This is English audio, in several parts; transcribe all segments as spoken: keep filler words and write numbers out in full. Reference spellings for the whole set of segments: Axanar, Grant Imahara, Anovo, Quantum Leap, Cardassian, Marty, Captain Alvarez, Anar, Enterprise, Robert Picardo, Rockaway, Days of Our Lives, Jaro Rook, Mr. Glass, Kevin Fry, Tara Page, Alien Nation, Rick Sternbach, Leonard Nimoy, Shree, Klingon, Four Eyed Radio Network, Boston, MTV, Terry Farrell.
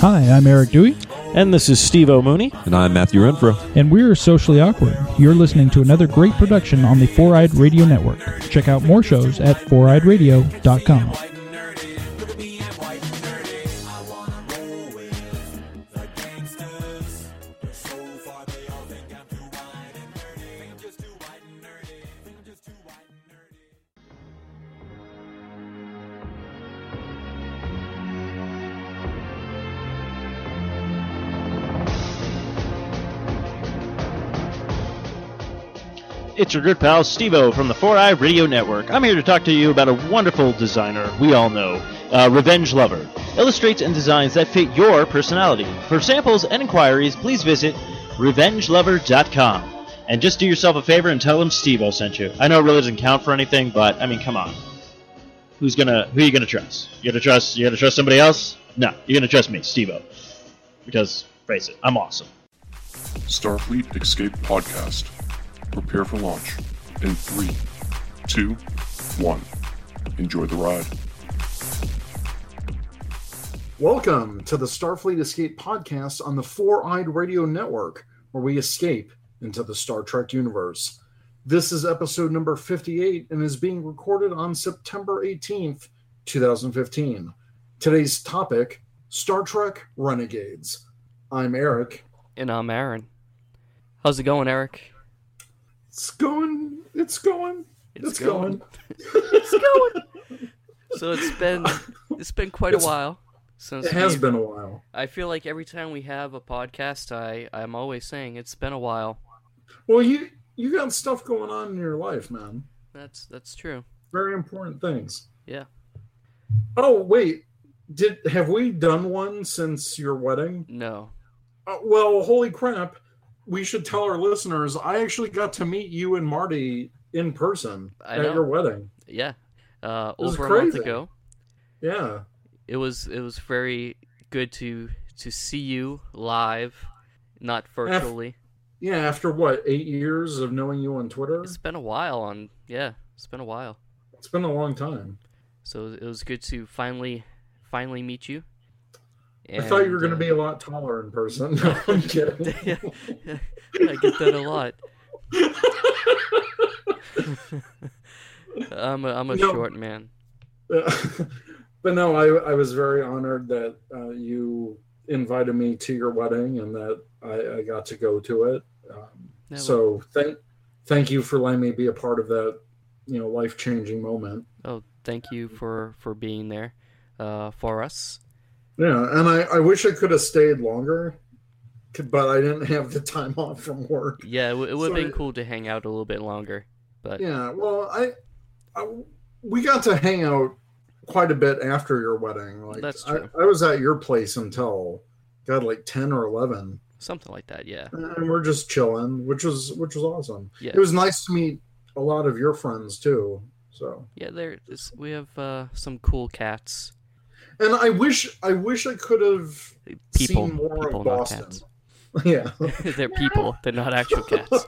Hi, I'm Eric Dewey. And this is Steve O'Mooney. And I'm Matthew Renfro. And we're Socially Awkward. You're listening to another great production on the Four Eyed Radio Network. Check out more shows at four eyed radio dot com. It's your good pal, Steve-O, from the Four Eyed Radio Network. I'm here to talk to you about a wonderful designer we all know, uh, Revenge Lover. Illustrates and designs that fit your personality. For samples and inquiries, please visit revenge lover dot com. And just do yourself a favor and tell them Steve-O sent you. I know it really doesn't count for anything, but, I mean, come on. Who's gonna? Who are you going to trust? You going to trust? You going to trust somebody else? No, you're going to trust me, Steve-O. Because, face it, I'm awesome. Starfleet Escape Podcast. Prepare for launch in three, two, one. Enjoy the ride. Welcome to the Starfleet Escape Podcast on the Four Eyed Radio Network, where we escape into the Star Trek universe. This is episode number fifty-eight and is being recorded on September eighteenth, twenty fifteen. Today's topic, Star Trek Renegades. I'm Eric. And I'm Aaron. How's it going, Eric? It's going, it's going, it's, it's going, going. it's going. So it's been, it's been quite it's, a while. Since it has we, been a while. I feel like every time we have a podcast, I, I'm always saying it's been a while. Well, you, you got stuff going on in your life, man. That's, that's true. Very important things. Yeah. Oh, wait, did, have we done one since your wedding? No. Uh, well, holy crap. We should tell our listeners, I actually got to meet you and Marty in person at your wedding. Yeah. Uh, over a month ago. Yeah. It was it was very good to to see you live, not virtually. After, yeah, after what, eight years of knowing you on Twitter? It's been a while on yeah, it's been a while. It's been a long time. So it was good to finally finally meet you. And, I thought you were going to uh, be a lot taller in person. No, I'm kidding. Yeah, yeah, I get that a lot. I'm a, I'm a no, short man. But no, I, I was very honored that uh, you invited me to your wedding and that I, I got to go to it. Um, no, so thank thank you for letting me be a part of that, you know, life-changing moment. Oh, thank you for, for being there uh, for us. Yeah, and I, I wish I could have stayed longer, but I didn't have the time off from work. Yeah, it would have so been I, cool to hang out a little bit longer. But yeah, well, I, I we got to hang out quite a bit after your wedding. Like, that's true. I, I was at your place until, God, like ten or eleven. Something like that, yeah. And we're just chilling, which was which was awesome. Yeah. It was nice to meet a lot of your friends, too. So yeah, there we have uh, some cool cats. And I wish I wish I could have people, seen more people, of Boston. Cats. Yeah. They're people. They're not actual cats.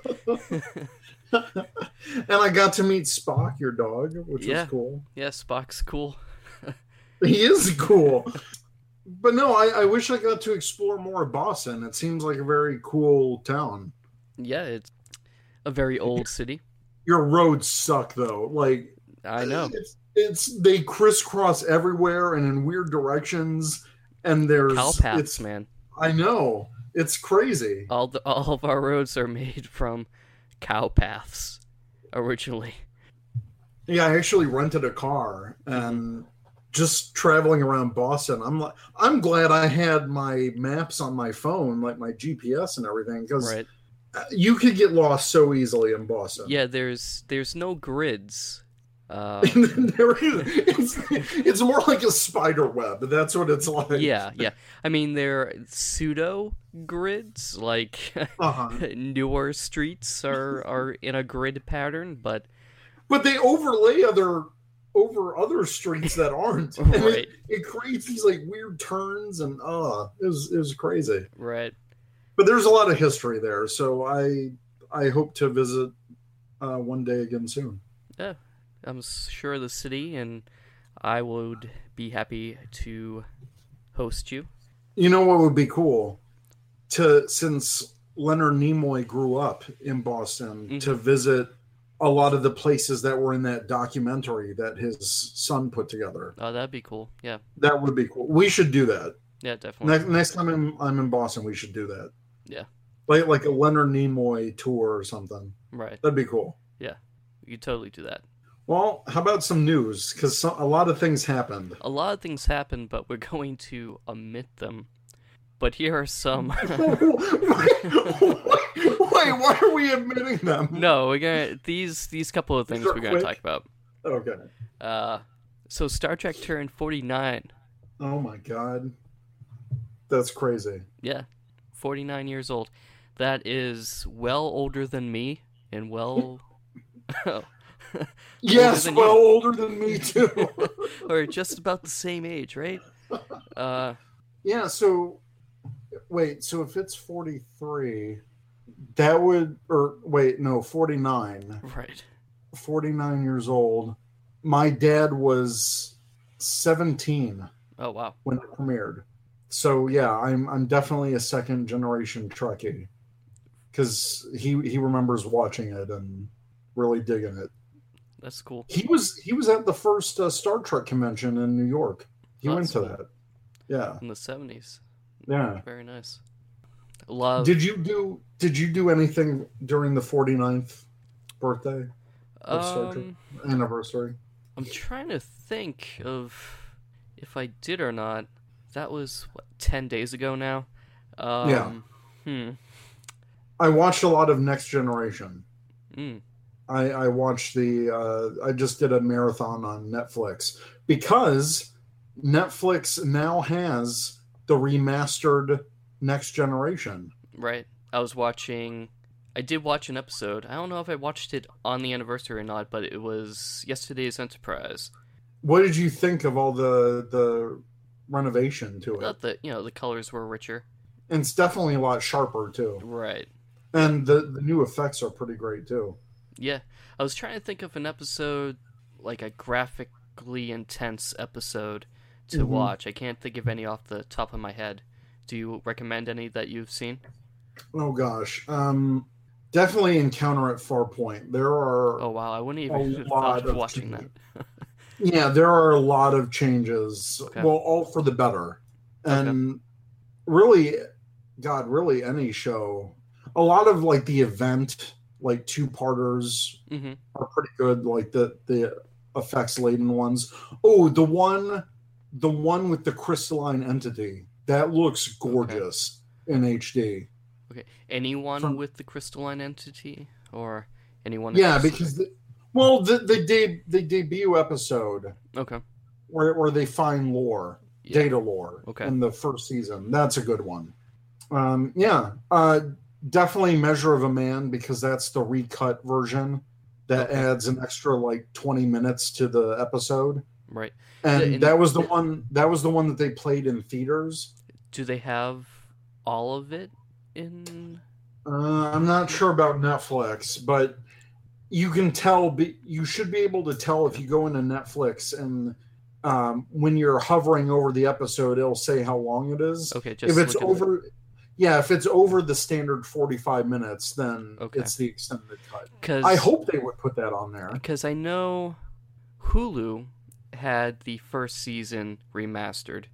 And I got to meet Spock, your dog, which yeah. was cool. Yeah, Spock's cool. He is cool. But no, I, I wish I got to explore more of Boston. It seems like a very cool town. Yeah, it's a very old city. Your roads suck, though. Like I know. It's, It's they crisscross everywhere and in weird directions, and there's cowpaths, it's, man. I know, it's crazy. All the, all of our roads are made from cowpaths originally. Yeah, I actually rented a car and just traveling around Boston. I'm like, I'm glad I had my maps on my phone, like my G P S and everything, because right. you could get lost so easily in Boston. Yeah, there's there's no grids. Uh, there is, it's, it's more like a spider web. That's what it's like. Yeah, yeah. I mean, they're pseudo grids. Like uh-huh. newer streets are, are in a grid pattern, but but they overlay other over other streets that aren't. Right. I mean, it, it creates these like weird turns, and uh it was it was crazy. Right. But there's a lot of history there, so I I hope to visit uh, one day again soon. Yeah. I'm sure the city, and I would be happy to host you. You know what would be cool? To since Leonard Nimoy grew up in Boston, mm-hmm. to visit a lot of the places that were in that documentary that his son put together. Oh, that'd be cool. Yeah, that would be cool. We should do that. Yeah, definitely. Next, next time I'm, I'm in Boston, we should do that. Yeah, like like a Leonard Nimoy tour or something. Right, that'd be cool. Yeah, you could totally do that. Well, how about some news? Because a lot of things happened. A lot of things happened, but we're going to omit them. But here are some. wait, wait, why are we admitting them? No, we're gonna these these couple of things we're gonna quick. talk about. Okay. Uh, so Star Trek turned forty-nine. Oh my God, that's crazy. Yeah, forty-nine years old. That is well older than me, and well. oh. Yes, well you. older than me too. Or just about the same age, right? Uh. Yeah. So. Wait, so if it's forty-three, that would, or wait, no, forty-nine. Right. forty-nine years old. My dad was seventeen. Oh, wow. When it premiered. So, yeah, I'm I'm definitely a second generation Trekkie. Because he, he remembers watching it and really digging it. That's cool. He was he was at the first uh, Star Trek convention in New York. He That's went to cool. that. Yeah. In the seventies. Yeah. Very nice. Love. Did you do did you do anything during the forty-ninth birthday of um, Star Trek anniversary? I'm trying to think of if I did or not. That was what, ten days ago now. Um, yeah. Hmm. I watched a lot of Next Generation. Mm. I I watched the uh, I just did a marathon on Netflix because Netflix now has the remastered Next Generation. Right. I was watching... I did watch an episode. I don't know if I watched it on the anniversary or not, but it was yesterday's Enterprise. What did you think of all the the renovation to it? I thought that, you know, the colors were richer. And it's definitely a lot sharper, too. Right. And the, the new effects are pretty great, too. Yeah. I was trying to think of an episode, like a graphically intense episode... to mm-hmm. watch. I can't think of any off the top of my head. Do you recommend any that you've seen? Oh gosh, um, definitely Encounter at Farpoint. There are oh wow, I wouldn't even have thought of watching changes. that. Yeah, there are a lot of changes. Okay. Well, all for the better, and okay. really, God, really any show. A lot of like the event, like two-parters mm-hmm. are pretty good. Like the the effects-laden ones. Oh, the one. The one with the crystalline entity. That looks gorgeous okay. in H D. Okay. Anyone From, with the crystalline entity? Or anyone? Yeah, because... The, well, the, the, de- the debut episode... Okay. Where, where they find lore. Yeah. Data lore. Okay. In the first season. That's a good one. Um, yeah. Uh, definitely Measure of a Man, because that's the recut version. That okay. adds an extra, like, twenty minutes to the episode. Right. And in, that was the one that was the one that they played in theaters. Do they have all of it in uh, I'm not sure about Netflix, but you can tell you should be able to tell if you go into Netflix and um, when you're hovering over the episode it'll say how long it is. Okay, just if it's over it. Yeah, if it's over the standard forty-five minutes then okay. it's the extended cut. 'Cause I hope they would put that on there. Because I know Hulu had the first season remastered.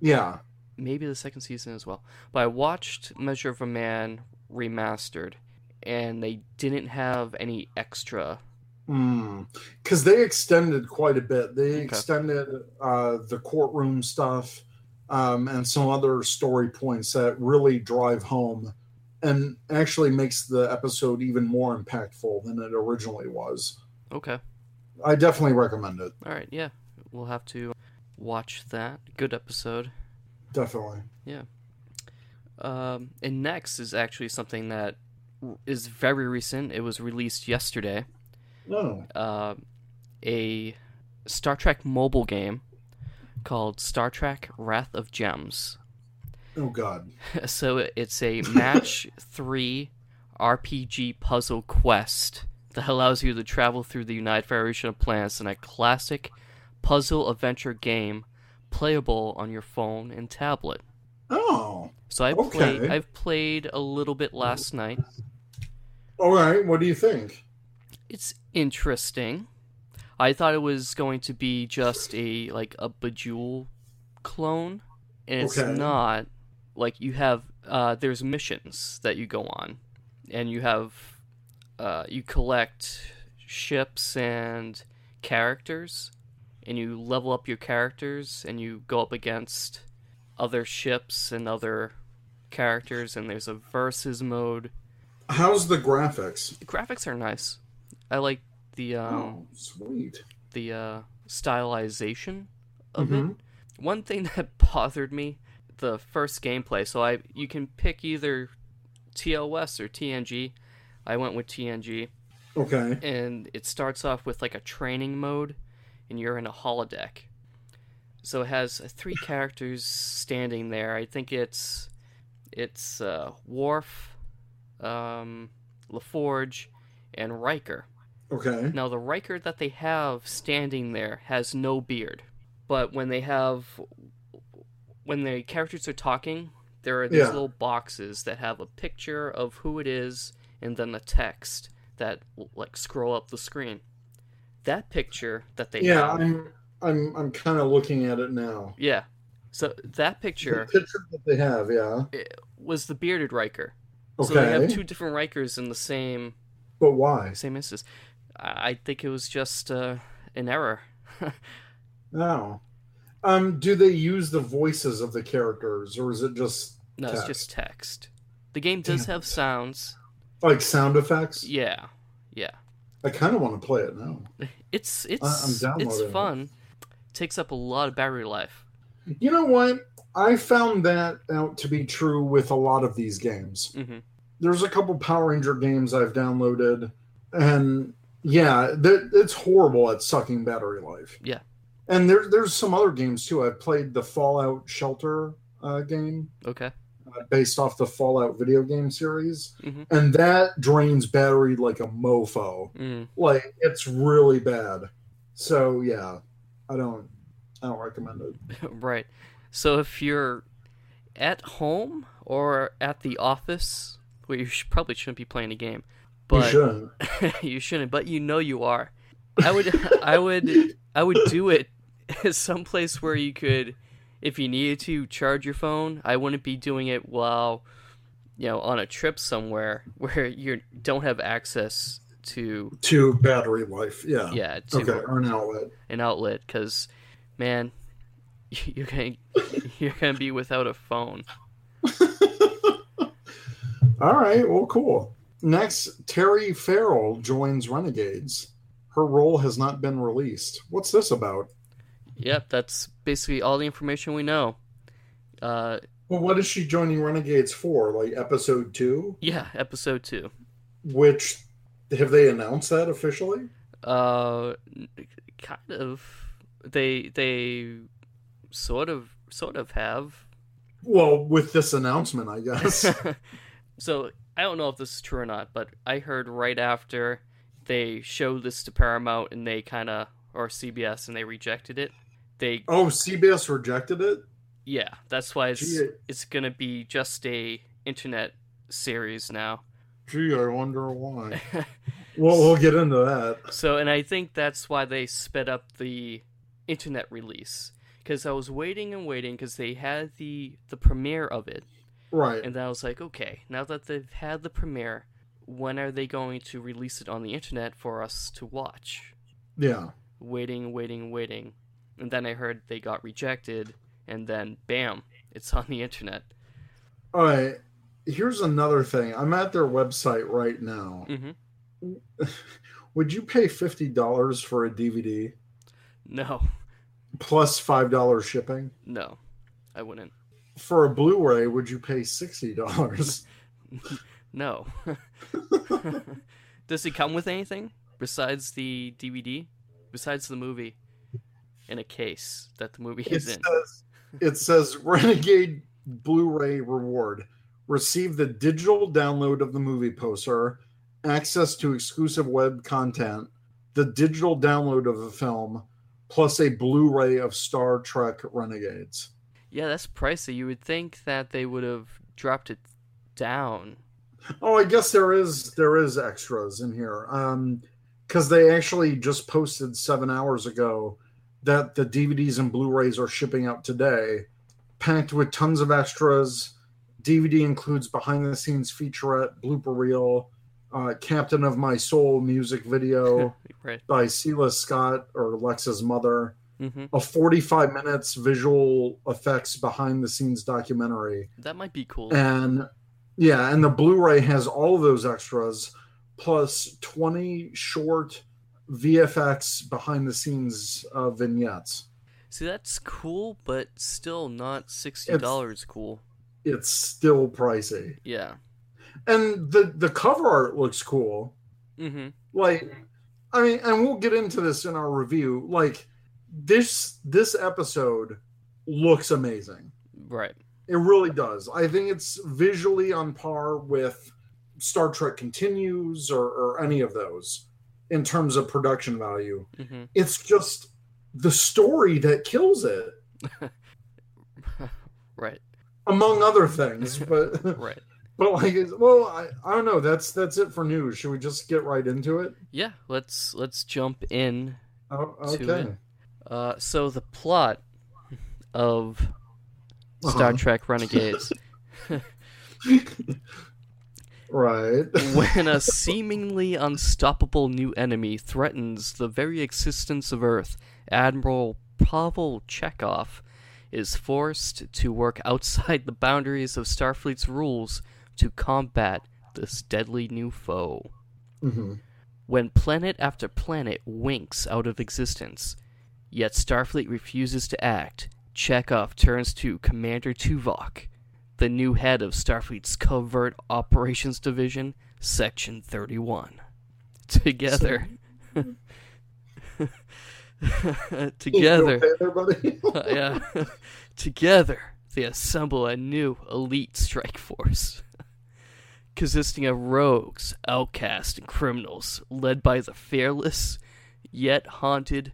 Yeah. Maybe the second season as well. But I watched Measure of a Man remastered, and they didn't have any extra. Mm. Because they extended quite a bit. They okay. extended uh, the courtroom stuff um, and some other story points that really drive home and actually makes the episode even more impactful than it originally was. Okay. I definitely recommend it. All right, yeah. We'll have to watch that. Good episode. Definitely. Yeah. Um, and next is actually something that is very recent. It was released yesterday. No. Uh, a Star Trek mobile game called Star Trek Wrath of Gems. Oh, God. So it's a match three R P G puzzle quest that allows you to travel through the United Federation of Planets in a classic puzzle adventure game playable on your phone and tablet. Oh. So I okay. played. I've played a little bit last night. All right. What do you think? It's interesting. I thought it was going to be just a like a Bejeweled clone, and it's okay. not. Like you have, uh, there's missions that you go on, and you have, uh, you collect ships and characters, and you level up your characters, and you go up against other ships and other characters, and there's a versus mode. How's the graphics? The graphics are nice. I like the um, oh, sweet the uh, stylization of mm-hmm. it. One thing that bothered me. The first gameplay, so I you can pick either T L S or T N G. I went with T N G. Okay. And it starts off with like a training mode, and you're in a holodeck. So it has three characters standing there. I think it's it's uh, Worf, um, LaForge, and Riker. Okay. Now the Riker that they have standing there has no beard, but when they have When the characters are talking, there are these yeah. little boxes that have a picture of who it is and then the text that like scroll up the screen. That picture that they yeah, have, I'm I'm I'm kind of looking at it now. Yeah, so that picture, the picture that they have, yeah, it was the bearded Riker. Okay. So they have two different Rikers in the same. But why? Same instance. I think it was just uh, an error. No. Um, do they use the voices of the characters, or is it just No, text? It's just text. The game does Damn. have sounds. Like sound effects? Yeah, yeah. I kind of want to play it now. It's it's I- I'm downloading it's fun. It takes up a lot of battery life. You know what? I found that out to be true with a lot of these games. Mm-hmm. There's a couple Power Ranger games I've downloaded, and yeah, th- it's horrible at sucking battery life. Yeah. And there, there's some other games, too. I played the Fallout Shelter uh, game. Okay. Uh, based off the Fallout video game series. Mm-hmm. And that drains battery like a mofo. Mm. Like, it's really bad. So, yeah. I don't I don't recommend it. Right. So, if you're at home or at the office, well, you should, probably shouldn't be playing a game. But you shouldn't. You shouldn't, but you know you are. I would, I would, I would do it someplace where you could, if you needed to, charge your phone. I wouldn't be doing it while, you know, on a trip somewhere where you don't have access to to battery life. Yeah, yeah, to okay, or an outlet, an outlet, because, man, you're gonna you're gonna be without a phone. All right, well, cool. Next, Terry Farrell joins Renegades. Her role has not been released. What's this about? Yep, that's basically all the information we know. Uh, well, what is she joining Renegades for? Like episode two? Yeah, episode two. Which, have they announced that officially? Uh, kind of. They they sort of sort of have. Well, with this announcement, I guess. So I don't know if this is true or not, but I heard right after they showed this to Paramount and they kind of, or C B S, and they rejected it. They Oh, C B S rejected it? Yeah, that's why it's Gee, it's going to be just a internet series now. Gee, I wonder why. Well, we'll get into that. So, and I think that's why they sped up the internet release. Because I was waiting and waiting because they had the, the premiere of it. Right. And then I was like, okay, now that they've had the premiere, when are they going to release it on the internet for us to watch? Yeah. Waiting, waiting, waiting. And then I heard they got rejected, and then, bam, it's on the internet. All right. Here's another thing. I'm at their website right now. Mm-hmm. Would you pay fifty dollars for a D V D? No. Plus five dollars shipping? No, I wouldn't. For a Blu-ray, would you pay sixty dollars? No. Does it come with anything besides the D V D, besides the movie, in a case that the movie is it in? Says, it says Renegade Blu-ray reward. Receive the digital download of the movie poster, access to exclusive web content, the digital download of the film, plus a Blu-ray of Star Trek Renegades. Yeah, that's pricey. You would think that they would have dropped it down. Oh, I guess there is there is extras in here. Um, because they actually just posted seven hours ago that the D V Ds and Blu-rays are shipping out today, packed with tons of extras. D V D includes behind-the-scenes featurette, blooper reel, uh, Captain of My Soul music video right. by Celia Scott, or Lexa's mother, mm-hmm. a forty-five minutes visual effects behind-the-scenes documentary. That might be cool. And yeah, and the Blu-ray has all of those extras, plus twenty short V F X behind-the-scenes uh, vignettes. See, that's cool, but still not sixty dollars it's, cool. It's still pricey. Yeah. And the, the cover art looks cool. Mm-hmm. Like, I mean, and we'll get into this in our review. Like, this this episode looks amazing. Right. It really does. I think it's visually on par with Star Trek Continues or, or any of those in terms of production value. Mm-hmm. It's just the story that kills it. Right. Among other things, but right. But like, well, I, I don't know. That's that's it for news. Should we just get right into it? Yeah, let's let's jump in. Oh, okay. Uh, so the plot of Star uh-huh. Trek Renegades. Right. When a seemingly unstoppable new enemy threatens the very existence of Earth, Admiral Pavel Chekov is forced to work outside the boundaries of Starfleet's rules to combat this deadly new foe. Mm-hmm. When planet after planet winks out of existence, yet Starfleet refuses to act, Chekov turns to Commander Tuvok, the new head of Starfleet's Covert Operations Division, Section thirty-one. Together... So- Together, okay there, yeah. Together, they assemble a new elite strike force consisting of rogues, outcasts, and criminals, led by the fearless yet haunted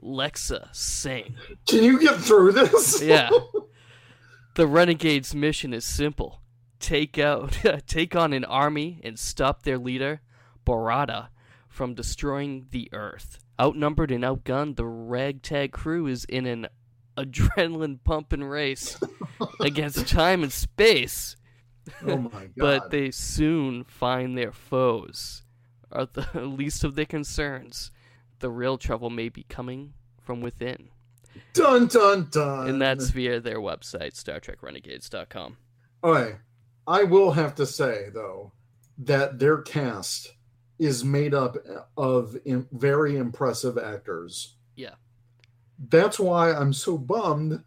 Lexxa Singh. Can you get through this? Yeah. The Renegades' mission is simple: take out, take on an army and stop their leader, Barada, from destroying the Earth. Outnumbered and outgunned, the ragtag crew is in an adrenaline-pumping race against time and space. Oh my God. But they soon find their foes are the least of their concerns. The real trouble may be coming from within. Dun, dun, dun. And that's via their website, Star Trek Renegades dot com. Okay. I will have to say, though, that their cast is made up of very impressive actors. Yeah. That's why I'm so bummed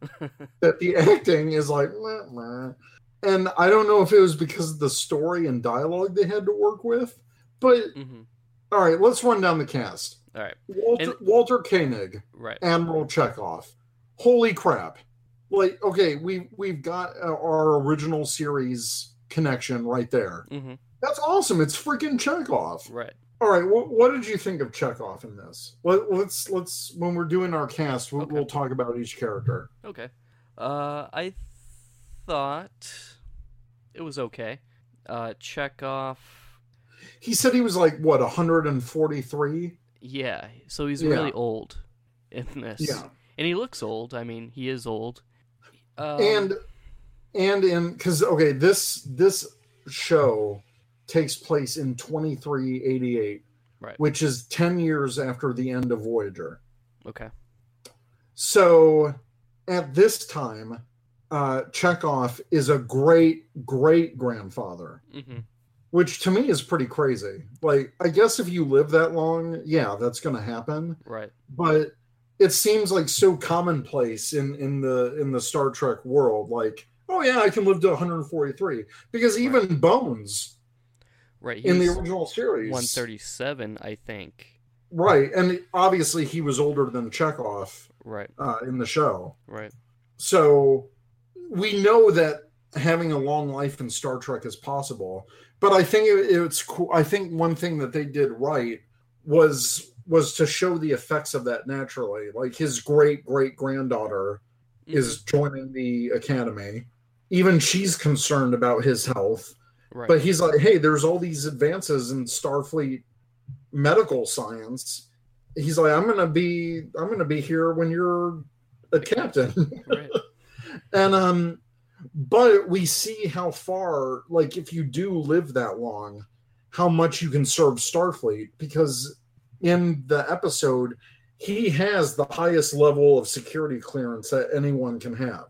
that the acting is like, meh, meh. And I don't know if it was because of the story and dialogue they had to work with, but mm-hmm. all right, let's run down the cast. All right. Walter, and, Walter Koenig, right. Admiral Chekov. Holy crap. Like, okay, we, we've got our original series connection right there. Mm-hmm. That's awesome. It's freaking Chekov. Right. All right. Well, what did you think of Chekov in this? Let, let's, let's, when we're doing our cast, we'll, okay. we'll talk about each character. Okay. Uh, I thought it was okay. Uh, Chekov. He said he was like, what, one hundred forty-three? Yeah. So he's yeah. really old in this. Yeah. And he looks old. I mean, he is old. Um, and, and in, cause, okay, this, this show takes place in twenty-three eighty-eight, right, which is ten years after the end of Voyager. Okay. So at this time, uh, Chekov is a great, great grandfather, mm-hmm. which to me is pretty crazy. Like, I guess if you live that long, yeah, that's going to happen. Right. But it seems like so commonplace in, in the, in the Star Trek world. Like, oh yeah, I can live to one hundred forty-three, because even right. Bones, right, in the original series, one thirty-seven, I think. Right, and obviously he was older than Chekov, right, uh, in the show. Right. So we know that having a long life in Star Trek is possible, but I think it, it's cool. I think one thing that they did right was was to show the effects of that naturally. Like his great great granddaughter mm-hmm. is joining the academy. Even she's concerned about his health. Right. But he's like, hey, there's all these advances in Starfleet medical science. He's like, I'm gonna be, I'm gonna be here when you're a captain. Right. And um, but we see how far, like, if you do live that long, how much you can serve Starfleet. Because in the episode, he has the highest level of security clearance that anyone can have.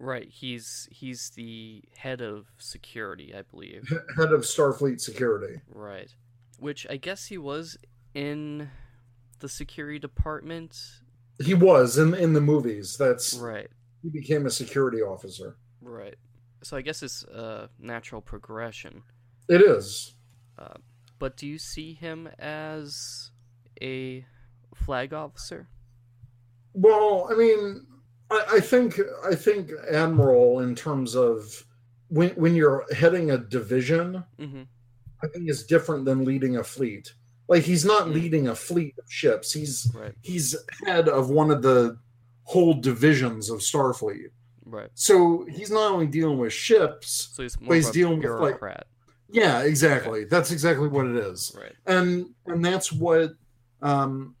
Right, he's he's the head of security, I believe. Head of Starfleet security. Right, which I guess he was in the security department. He was in in the movies. That's right. He became a security officer. Right. So I guess it's a natural progression. It is. Uh, but do you see him as a flag officer? Well, I mean, I, I think I think Admiral, in terms of when when you're heading a division, mm-hmm. I think is different than leading a fleet. Like, he's not mm-hmm. leading a fleet of ships. He's right. he's head of one of the whole divisions of Starfleet. Right. So he's not only dealing with ships, so he's more but he's dealing with like yeah, exactly. Okay. That's exactly what it is. Right. And and that's what um,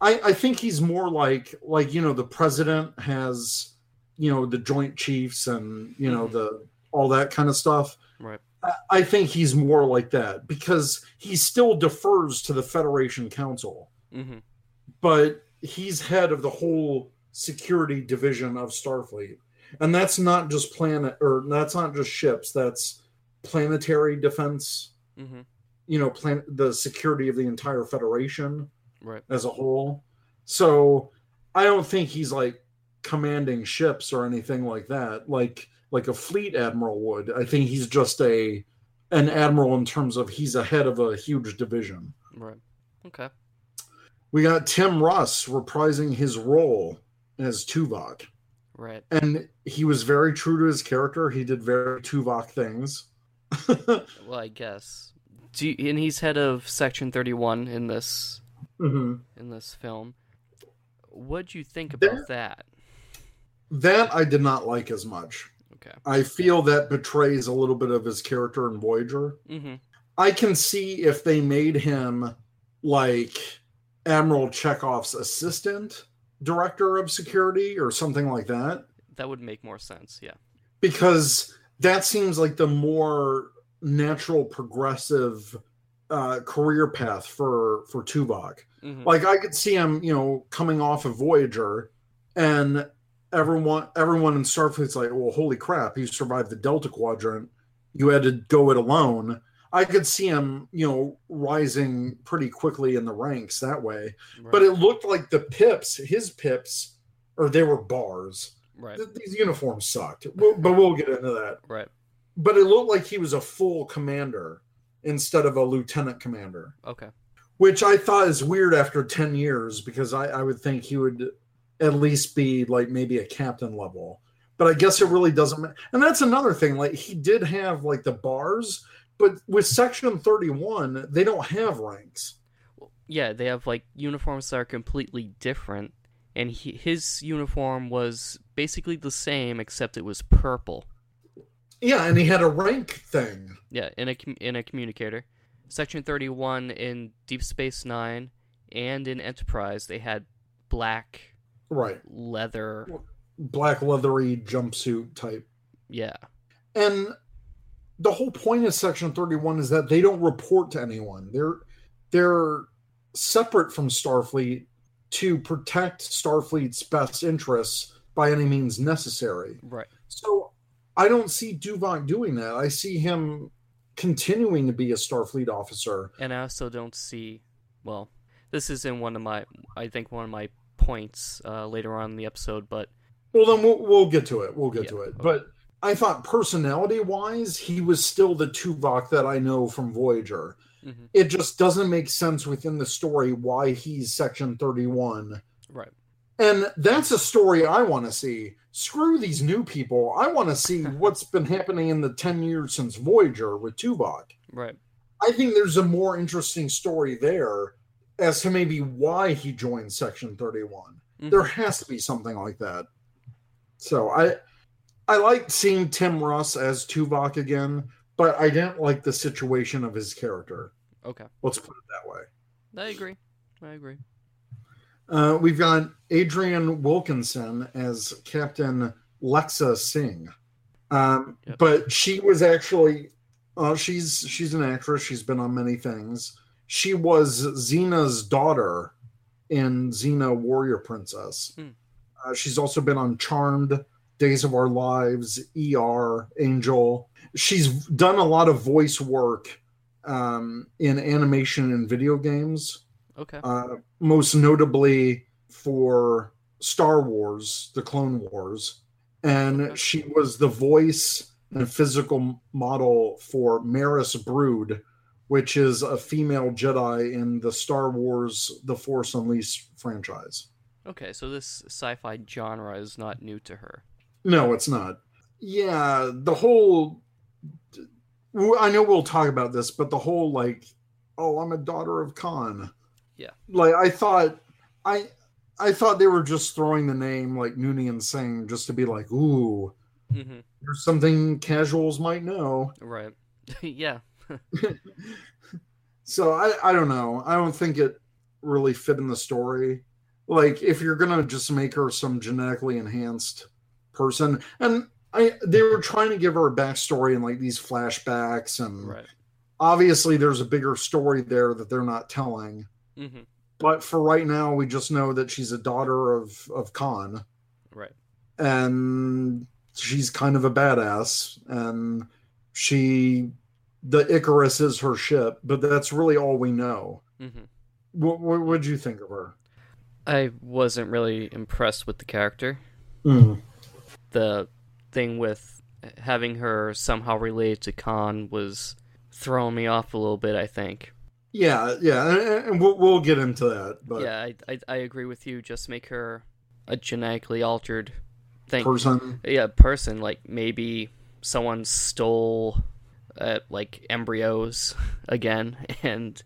I I think he's more like like you know, the president has, you know, the Joint Chiefs and you know mm-hmm. the all that kind of stuff. Right. I, I think he's more like that because he still defers to the Federation Council, mm-hmm. but he's head of the whole security division of Starfleet, and that's not just planet or that's not just ships. That's planetary defense. Mm-hmm. You know, plan the security of the entire Federation right. as a whole. So I don't think he's like commanding ships or anything like that, like like a fleet admiral would. I think he's just a an admiral in terms of he's a head of a huge division. Right. Okay. We got Tim Russ reprising his role as Tuvok. Right. And he was very true to his character. He did very Tuvok things. Well, I guess. Do you, and he's head of Section thirty-one in this mm-hmm. in this film. What'd you think about that, that? That I did not like as much. Okay. I feel that betrays a little bit of his character in Voyager. Mm-hmm. I can see if they made him like Admiral Chekov's assistant director of security or something like that. That would make more sense, yeah. Because that seems like the more natural progressive uh, career path for, for Tuvok. Mm-hmm. Like, I could see him, you know, coming off of Voyager and everyone everyone in Starfleet's like, well, holy crap, you survived the Delta Quadrant. You had to go it alone. I could see him, you know, rising pretty quickly in the ranks that way. Right. But it looked like the pips, his pips, or they were bars. Right. Th- these uniforms sucked. We'll, but we'll get into that. Right. But it looked like he was a full commander instead of a lieutenant commander. Okay. Which I thought is weird after ten years because I, I would think he would at least be like maybe a captain level. But I guess it really doesn't matter. And that's another thing. Like, he did have like the bars. But with Section thirty-one, they don't have ranks. Yeah, they have, like, uniforms that are completely different. And he, his uniform was basically the same, except it was purple. Yeah, and he had a rank thing. Yeah, in a, in a communicator. Section thirty-one in Deep Space Nine and in Enterprise, they had black right. leather. Black leathery jumpsuit type. Yeah. And the whole point of Section thirty-one is that they don't report to anyone. They're they're separate from Starfleet to protect Starfleet's best interests by any means necessary. Right. So I don't see Tuvok doing that. I see him continuing to be a Starfleet officer. And I also don't see, well, this is in one of my, I think one of my points uh, later on in the episode, but. Well, then we'll, we'll get to it. We'll get yeah, to it. Okay. But I thought personality-wise, he was still the Tuvok that I know from Voyager. Mm-hmm. It just doesn't make sense within the story why he's Section thirty-one. Right. And that's a story I want to see. Screw these new people. I want to see what's been happening in the ten years since Voyager with Tuvok. Right. I think there's a more interesting story there as to maybe why he joined Section thirty-one. Mm-hmm. There has to be something like that. So I I liked seeing Tim Russ as Tuvok again, but I didn't like the situation of his character. Okay. Let's put it that way. I agree. I agree. Uh, we've got Adrian Wilkinson as Captain Lexxa Singh. Um, yep. But she was actually, uh, she's she's an actress. She's been on many things. She was Xena's daughter in Xena Warrior Princess. Hmm. Uh, she's also been on Charmed, Days of Our Lives, E R, Angel. She's done a lot of voice work um, in animation and video games. Okay. Uh, most notably for Star Wars, The Clone Wars. And okay. She was the voice and physical model for Maris Brood, which is a female Jedi in the Star Wars The Force Unleashed franchise. Okay, so this sci-fi genre is not new to her. No, it's not. Yeah, the whole... I know we'll talk about this, but the whole, like, oh, I'm a daughter of Khan. Yeah. Like, I thought... I... I thought they were just throwing the name like Nooney and Singh just to be like, ooh, mm-hmm. there's something casuals might know. Right. Yeah. So I, I don't know. I don't think it really fit in the story. Like if you're going to just make her some genetically enhanced person, and I, they were trying to give her a backstory in like these flashbacks, and right. obviously there's a bigger story there that they're not telling. Mm-hmm. But for right now, we just know that she's a daughter of, of Khan. Right. And she's kind of a badass. And she, the Icarus is her ship, but that's really all we know. Mm-hmm. What what'd you think of her? I wasn't really impressed with the character. Mm. The thing with having her somehow related to Khan was throwing me off a little bit, I think. Yeah, yeah, and we'll, we'll get into that. But yeah, I, I I agree with you. Just make her a genetically altered thing. Person? Yeah, person. Like, maybe someone stole, uh, like, embryos again. and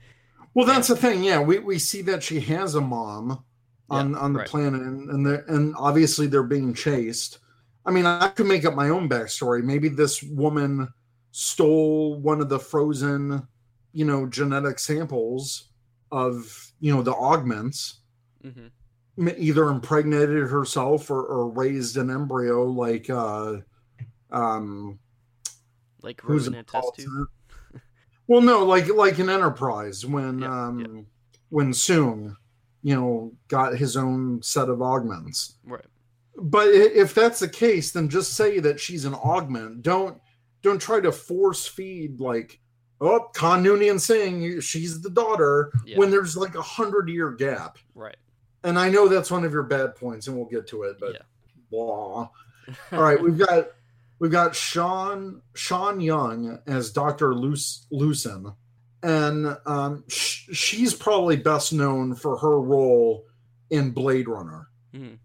Well, that's and, the thing, yeah. We we see that she has a mom on, yeah, on the right. planet, and and, and obviously they're being chased. I mean, I could make up my own backstory. Maybe this woman stole one of the frozen... you know, genetic samples of, you know, the augments, mm-hmm. either impregnated herself or, or raised an embryo like, uh, um, like who's in a test tube? Well, no, like, like in Enterprise when, yep, um, yep. when Soong, you know, got his own set of augments. Right. But if that's the case, then just say that she's an augment. Don't, don't try to force feed like, oh, Khan Nooney and Singh, she's the daughter, yeah. when there's like a hundred year gap. Right. And I know that's one of your bad points, and we'll get to it, but yeah. blah. All right, we've got we've got Sean Sean Young as Doctor Lewis Lewison, and um, sh- she's probably best known for her role in Blade Runner. Mm.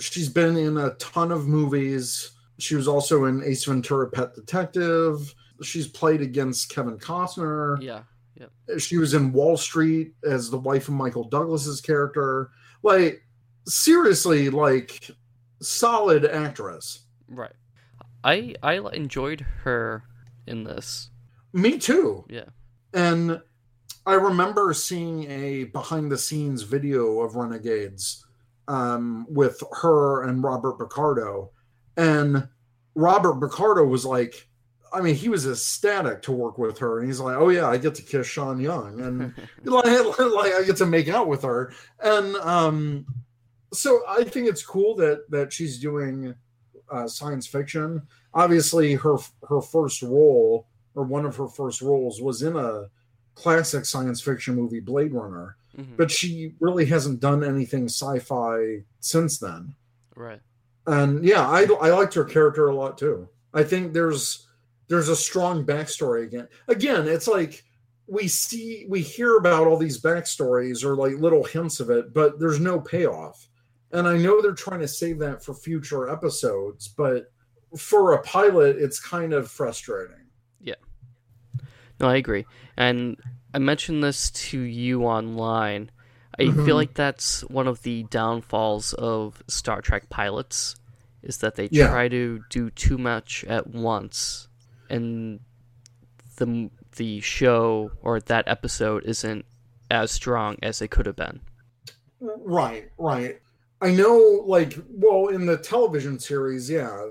She's been in a ton of movies. She was also in Ace Ventura: Pet Detective. She's played against Kevin Costner. Yeah, yeah. She was in Wall Street as the wife of Michael Douglas's character. Like, seriously, like, solid actress. Right. I I enjoyed her in this. Me too. Yeah. And I remember seeing a behind-the-scenes video of Renegades um, with her and Robert Picardo. And Robert Picardo was like, I mean, he was ecstatic to work with her, and he's like, "Oh yeah, I get to kiss Sean Young, and like, like I get to make out with her." And um, so I think it's cool that that she's doing uh, science fiction. Obviously, her her first role, or one of her first roles, was in a classic science fiction movie, Blade Runner. Mm-hmm. But she really hasn't done anything sci-fi since then, right? And yeah, I I liked her character a lot too. I think there's There's a strong backstory again. Again, it's like we see, we hear about all these backstories or like little hints of it, but there's no payoff. And I know they're trying to save that for future episodes, but for a pilot, it's kind of frustrating. Yeah. No, I agree. And I mentioned this to you online. I mm-hmm. feel like that's one of the downfalls of Star Trek pilots. is that they yeah. try to do too much at once, and the the show or that episode isn't as strong as it could have been. Right, right. I know, like, well, in the television series, yeah,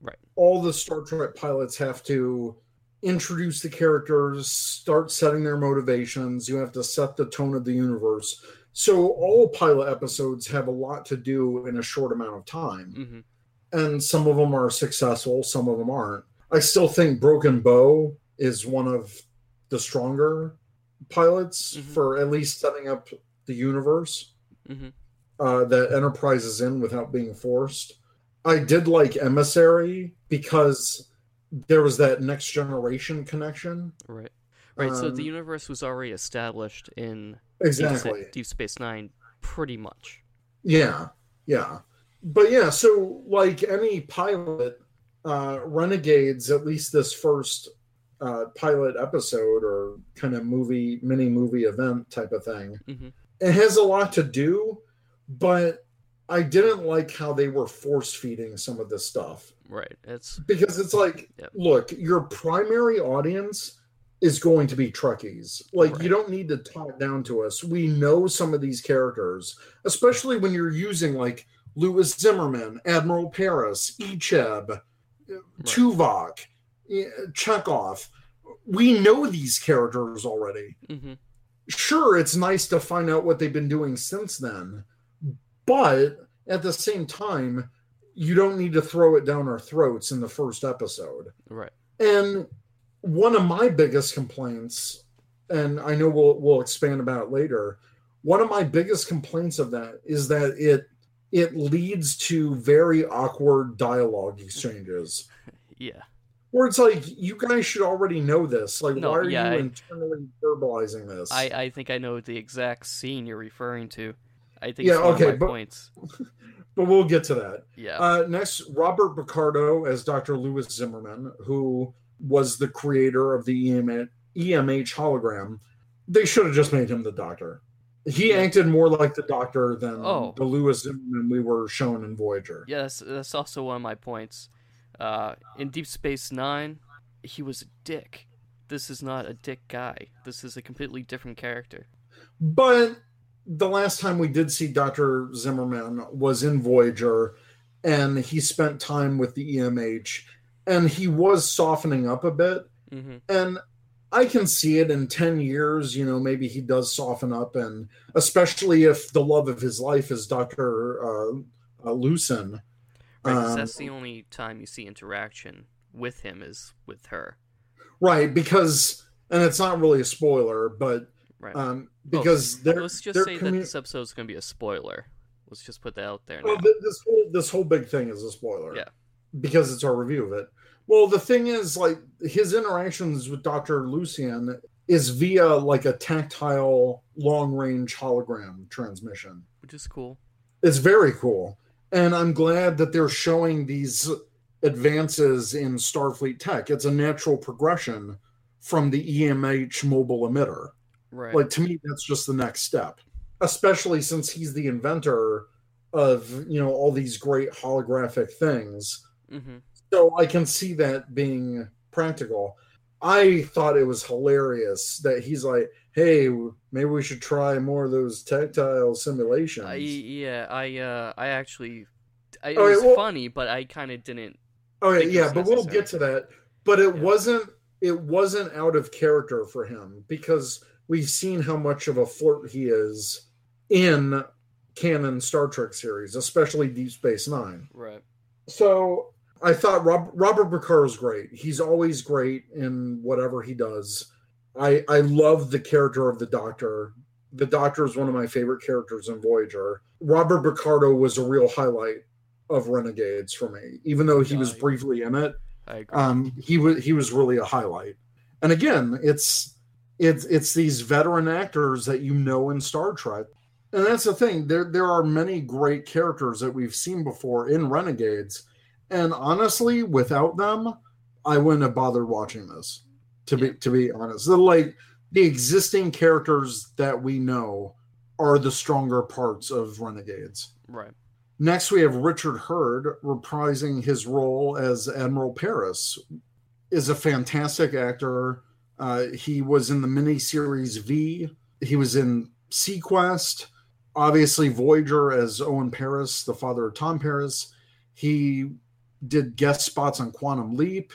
right. all the Star Trek pilots have to introduce the characters, start setting their motivations. You have to set the tone of the universe. So all pilot episodes have a lot to do in a short amount of time. Mm-hmm. And some of them are successful, some of them aren't. I still think Broken Bow is one of the stronger pilots mm-hmm. for at least setting up the universe mm-hmm. uh, that Enterprise is in without being forced. I did like Emissary because there was that Next Generation connection. Right. Right, um, so the universe was already established in exactly. Deep, Deep Space Nine, pretty much. Yeah, yeah. But yeah, so like any pilot, uh, Renegades, at least this first uh, pilot episode or kind of movie, mini-movie event type of thing, mm-hmm. it has a lot to do, but I didn't like how they were force-feeding some of this stuff. Right. It's because it's like, yep. look, your primary audience is going to be Trekkies. Like, right. you don't need to tie it down to us. We know some of these characters, especially when you're using, like, Lewis Zimmerman, Admiral Paris, Icheb, right. Tuvok, Chekov. We know these characters already. Mm-hmm. Sure, it's nice to find out what they've been doing since then, but at the same time, you don't need to throw it down our throats in the first episode. Right. And one of my biggest complaints, and I know we'll we'll expand about it later, one of my biggest complaints of that is that it it leads to very awkward dialogue exchanges. Yeah. Where it's like, you guys should already know this. Like, no, why are yeah, you I, internally verbalizing this? I, I think I know the exact scene you're referring to. I think yeah, it's one okay, of my but, points. But we'll get to that. Yeah. Uh, next, Robert Picardo as Doctor Lewis Zimmerman, who was the creator of the E M H hologram. They should have just made him the Doctor. He yeah. acted more like the Doctor than oh. the Lewis Zimmerman we were shown in Voyager. Yeah, that's, that's also one of my points. Uh, in Deep Space Nine, he was a dick. This is not a dick guy. This is a completely different character. But the last time we did see Doctor Zimmerman was in Voyager, and he spent time with the E M H, and he was softening up a bit. Mm-hmm. And I can see it in ten years, you know, maybe he does soften up. And especially if the love of his life is Doctor Uh, uh, Lucen. Right, um, that's the only time you see interaction with him is with her. Right, because, and it's not really a spoiler, but right. um, because well, they're... Let's just they're say commu- that this episode is going to be a spoiler. Let's just put that out there now. Well, this whole, this whole big thing is a spoiler. Yeah. Because it's our review of it. Well, the thing is, like, his interactions with Doctor Lucen is via, like, a tactile, long-range hologram transmission. Which is cool. It's very cool. And I'm glad that they're showing these advances in Starfleet tech. It's a natural progression from the E M H mobile emitter. Right. Like, to me, that's just the next step. Especially since he's the inventor of, you know, all these great holographic things. Mm-hmm. So I can see that being practical. I thought it was hilarious that he's like, "Hey, maybe we should try more of those tactile simulations." I, yeah, I, uh, I actually, I, it okay, was well, funny, but I kind of didn't. Okay, yeah, but we'll get to that. But it yeah. wasn't, it wasn't out of character for him because we've seen how much of a flirt he is in canon Star Trek series, especially Deep Space Nine. Right. So I thought Rob, Robert Picardo's great. He's always great in whatever he does. I I love the character of the Doctor. The Doctor is one of my favorite characters in Voyager. Robert Picardo was a real highlight of Renegades for me, even though he was briefly in it. I agree. Um, he was he was really a highlight. And again, it's it's it's these veteran actors that you know in Star Trek. And that's the thing. There there are many great characters that we've seen before in Renegades. And honestly, without them, I wouldn't have bothered watching this, to be to be honest. The, like, the existing characters that we know are the stronger parts of Renegades. Right. Next, we have Richard Hurd reprising his role as Admiral Paris. Is a fantastic actor. Uh, he was in the miniseries V. He was in Sequest. Obviously, Voyager as Owen Paris, the father of Tom Paris. He did guest spots on Quantum Leap.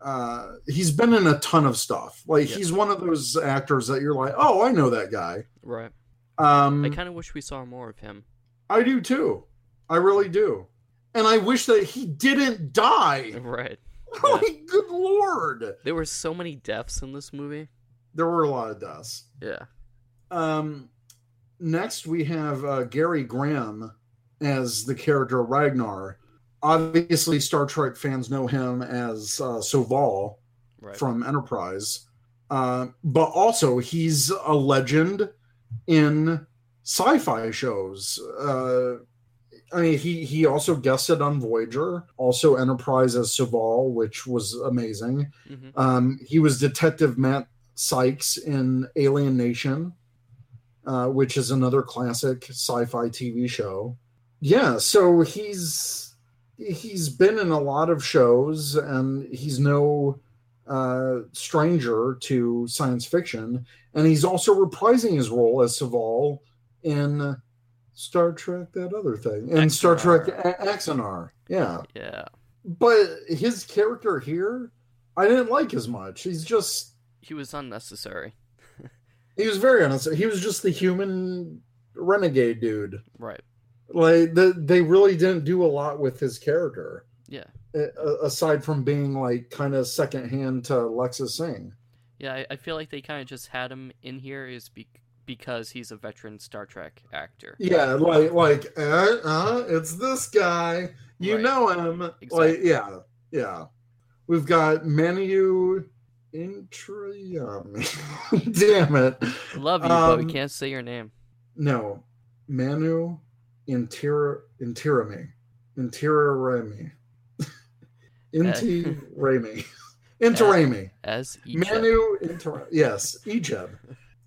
Uh, he's been in a ton of stuff. Like, yeah. He's one of those actors that you're like, oh, I know that guy. Right. Um, I kind of wish we saw more of him. I do, too. I really do. And I wish that he didn't die. Right. Oh, yeah. Good lord. There were so many deaths in this movie. There were a lot of deaths. Yeah. Um, next, we have uh, Gary Graham as the character Ragnar. Obviously, Star Trek fans know him as uh, Soval right. from Enterprise. Uh, but also, he's a legend in sci-fi shows. Uh, I mean, he, he also guested on Voyager, also Enterprise as Soval, which was amazing. Mm-hmm. Um, he was Detective Matt Sykes in Alien Nation, uh, which is another classic sci-fi T V show. Yeah, so he's... He's been in a lot of shows, and he's no uh, stranger to science fiction. And he's also reprising his role as Soval in Star Trek, that other thing. In Axanar. Star Trek A- Axanar. Yeah. Yeah. But his character here, I didn't like as much. He's just... He was unnecessary. He was very unnecessary. He was just the human renegade dude. Right. Like, the, they really didn't do a lot with his character. Yeah. A- aside from being, like, kind of secondhand to Lexxa Singh. Yeah, I, I feel like they kind of just had him in here is be- because he's a veteran Star Trek actor. Yeah, like, like uh, uh, it's this guy. You right. know him. Exactly. Like, yeah, yeah. We've got Manu Intiraymi. Damn it. Love you, um, but we can't say your name. No. Manu... Intira, Intiraymi, Intiraymi, Intiraymi, Intiraymi, as Icheb. Manu Intiraymi, yes, Icheb.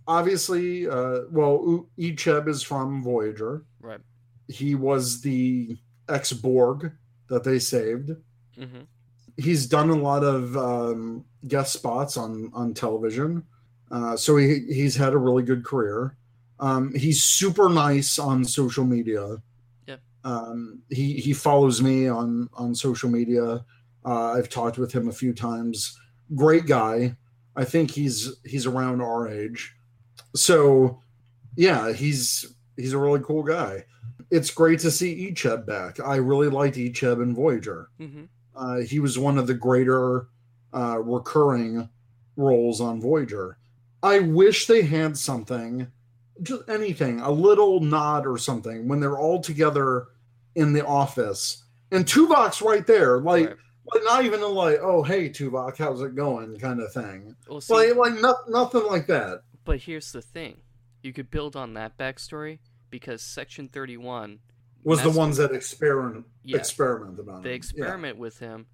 Obviously, uh, well, Icheb is from Voyager. Right. He was the ex-Borg that they saved. Mm-hmm. He's done a lot of um, guest spots on on television, uh, so he he's had a really good career. Um, he's super nice on social media. Yep. Um, he, he follows me on, on social media. Uh, I've talked with him a few times. Great guy. I think he's, he's around our age. So yeah, he's, he's a really cool guy. It's great to see Icheb back. I really liked Icheb in Voyager. Mm-hmm. Uh, he was one of the greater, uh, recurring roles on Voyager. I wish they had something Just anything, a little nod or something when they're all together in the office. And Tuvok's right there, like, right. like not even a like, oh hey Tuvok, how's it going kind of thing. Well, see, like like no, nothing like that. But here's the thing, you could build on that backstory because Section thirty-one was the ones that experiment yeah, experimented on. They him. experiment yeah. with him,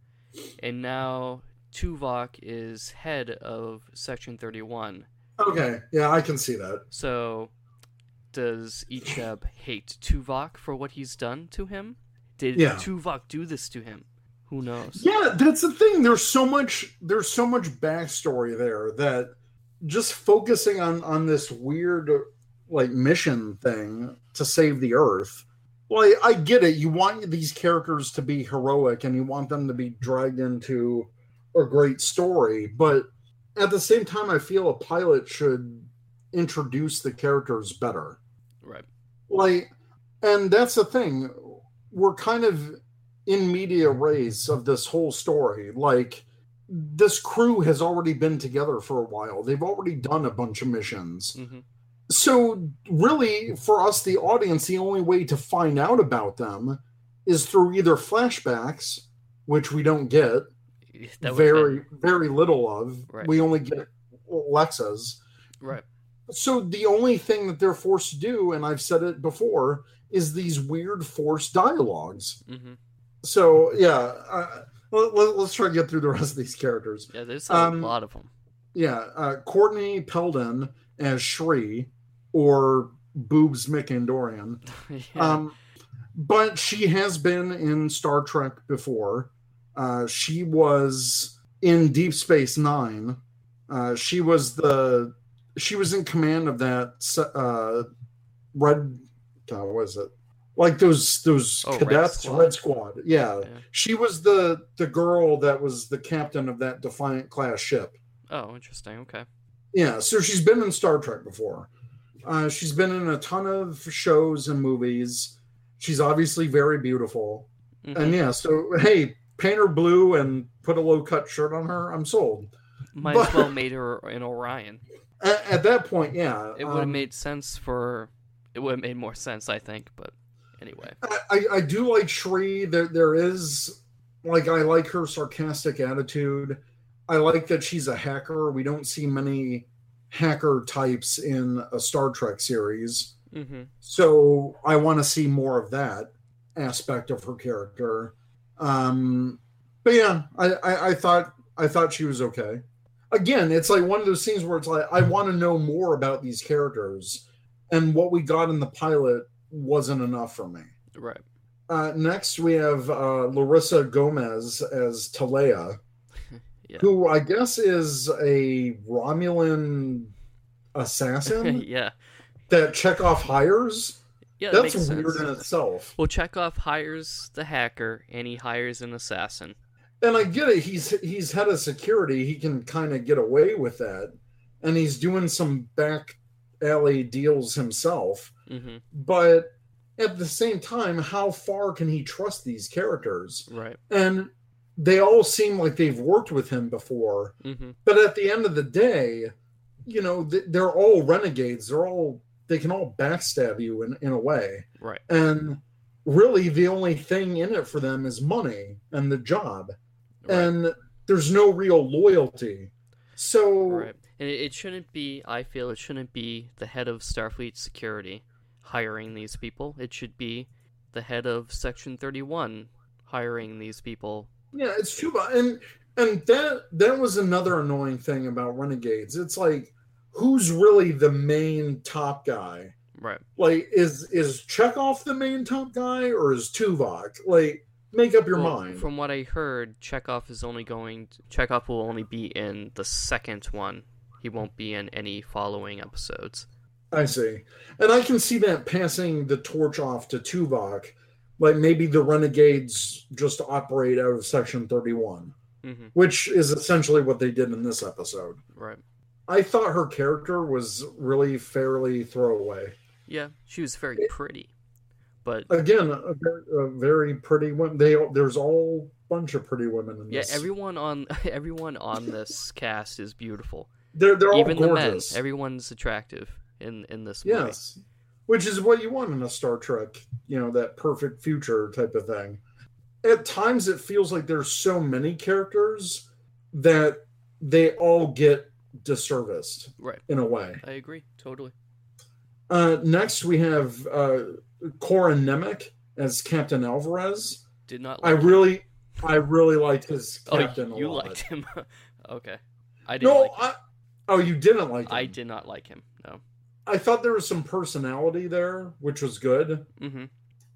and now Tuvok is head of Section thirty-one. Okay, yeah, I can see that. So, does Icheb hate Tuvok for what he's done to him? Did yeah. Tuvok do this to him? Who knows? Yeah, that's the thing. There's so much. There's so much backstory there that just focusing on on this weird like mission thing to save the Earth. Like, I get it. You want these characters to be heroic, and you want them to be dragged into a great story, but. At the same time, I feel a pilot should introduce the characters better. Right. Like, and that's the thing. We're kind of in media res of this whole story. Like, this crew has already been together for a while. They've already done a bunch of missions. Mm-hmm. So really, for us, the audience, the only way to find out about them is through either flashbacks, which we don't get, very been... very little of right. we only get Lexxa's right so the only thing that they're forced to do, and I've said it before, is these weird forced dialogues. Mm-hmm. So yeah uh, let, let's try to get through the rest of these characters. Yeah there's a um, lot of them. yeah uh, Courtney Peldon as Shree, or Boobs McAndorian. yeah. um But she has been in Star Trek before. Uh, she was in Deep Space Nine. Uh, she was the she was in command of that uh, Red. What was it? Like those those oh, cadets, Red Squad. Red Squad. Yeah. yeah, she was the the girl that was the captain of that Defiant class ship. Oh, interesting. Okay. Yeah, so she's been in Star Trek before. Uh, she's been in a ton of shows and movies. She's obviously very beautiful. Mm-hmm. And yeah, so, hey, paint her blue and put a low-cut shirt on her. I'm sold. Might but, as well made her an Orion. At, at that point, yeah. It would have um, made sense for... It would have made more sense, I think, but anyway. I, I, I do like Shree. There, there is... Like, I like her sarcastic attitude. I like that she's a hacker. We don't see many hacker types in a Star Trek series. Mm-hmm. So I want to see more of that aspect of her character. Um, but yeah, I, I, I thought I thought she was okay. Again, it's like one of those scenes where it's like, I want to know more about these characters, and what we got in the pilot wasn't enough for me. Right. Uh, next, we have uh, Larissa Gomez as Talea, yeah. who I guess is a Romulan assassin. yeah. That Chekov hires? Yeah, that That's makes weird sense. In itself. Well, Chekov hires the hacker, and he hires an assassin. And I get it. He's he's head of security. He can kind of get away with that. And he's doing some back alley deals himself. Mm-hmm. But at the same time, how far can he trust these characters? Right. And they all seem like they've worked with him before. Mm-hmm. But at the end of the day, you know, they're all renegades. They're all... They can all backstab you in, in a way. Right. And really the only thing in it for them is money and the job. Right. And there's no real loyalty. So... Right. And it shouldn't be, I feel it shouldn't be the head of Starfleet Security hiring these people. It should be the head of Section thirty-one hiring these people. Yeah, it's too bad. And, and that, that was another annoying thing about Renegades. It's like... Who's really the main top guy? Right. Like, is is Chekov the main top guy, or is Tuvok? Like, make up your well, mind. From what I heard, Chekov is only going. To, Chekov will only be in the second one. He won't be in any following episodes. I see, and I can see that passing the torch off to Tuvok. Like maybe the Renegades just operate out of Section thirty-one, mm-hmm. which is essentially what they did in this episode. Right. I thought her character was really fairly throwaway. Yeah, she was very pretty, but again, a very, a very pretty woman. They there's all bunch of pretty women in yeah, this. Yeah, everyone on everyone on this cast is beautiful. They're they're Even all gorgeous. The men, everyone's attractive in in this movie. Yes, which is what you want in a Star Trek. You know, that perfect future type of thing. At times, it feels like there's so many characters that they all get. Disserviced right in a way. I agree totally. Uh next we have uh Corin Nemec as Captain Alvarez. Did not like I him. really I really liked his captain. Oh, you a lot. Liked him. Okay. I didn't no, like him. I, oh you didn't like him. I did not like him. No. I thought there was some personality there, which was good. Mm-hmm.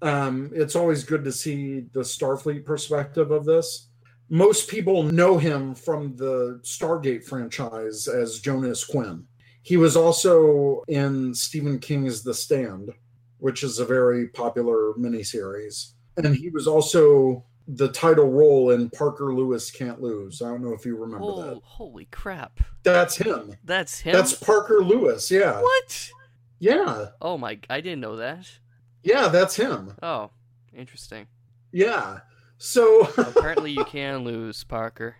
Um it's always good to see the Starfleet perspective of this. Most people know him from the Stargate franchise as Jonas Quinn. He was also in Stephen King's The Stand, which is a very popular miniseries. And he was also the title role in Parker Lewis Can't Lose. I don't know if you remember oh, that. Holy crap. That's him. That's him? That's Parker Lewis, yeah. What? Yeah. Oh my, I didn't know that. Yeah, that's him. Oh, interesting. Yeah. So apparently you can lose, Parker.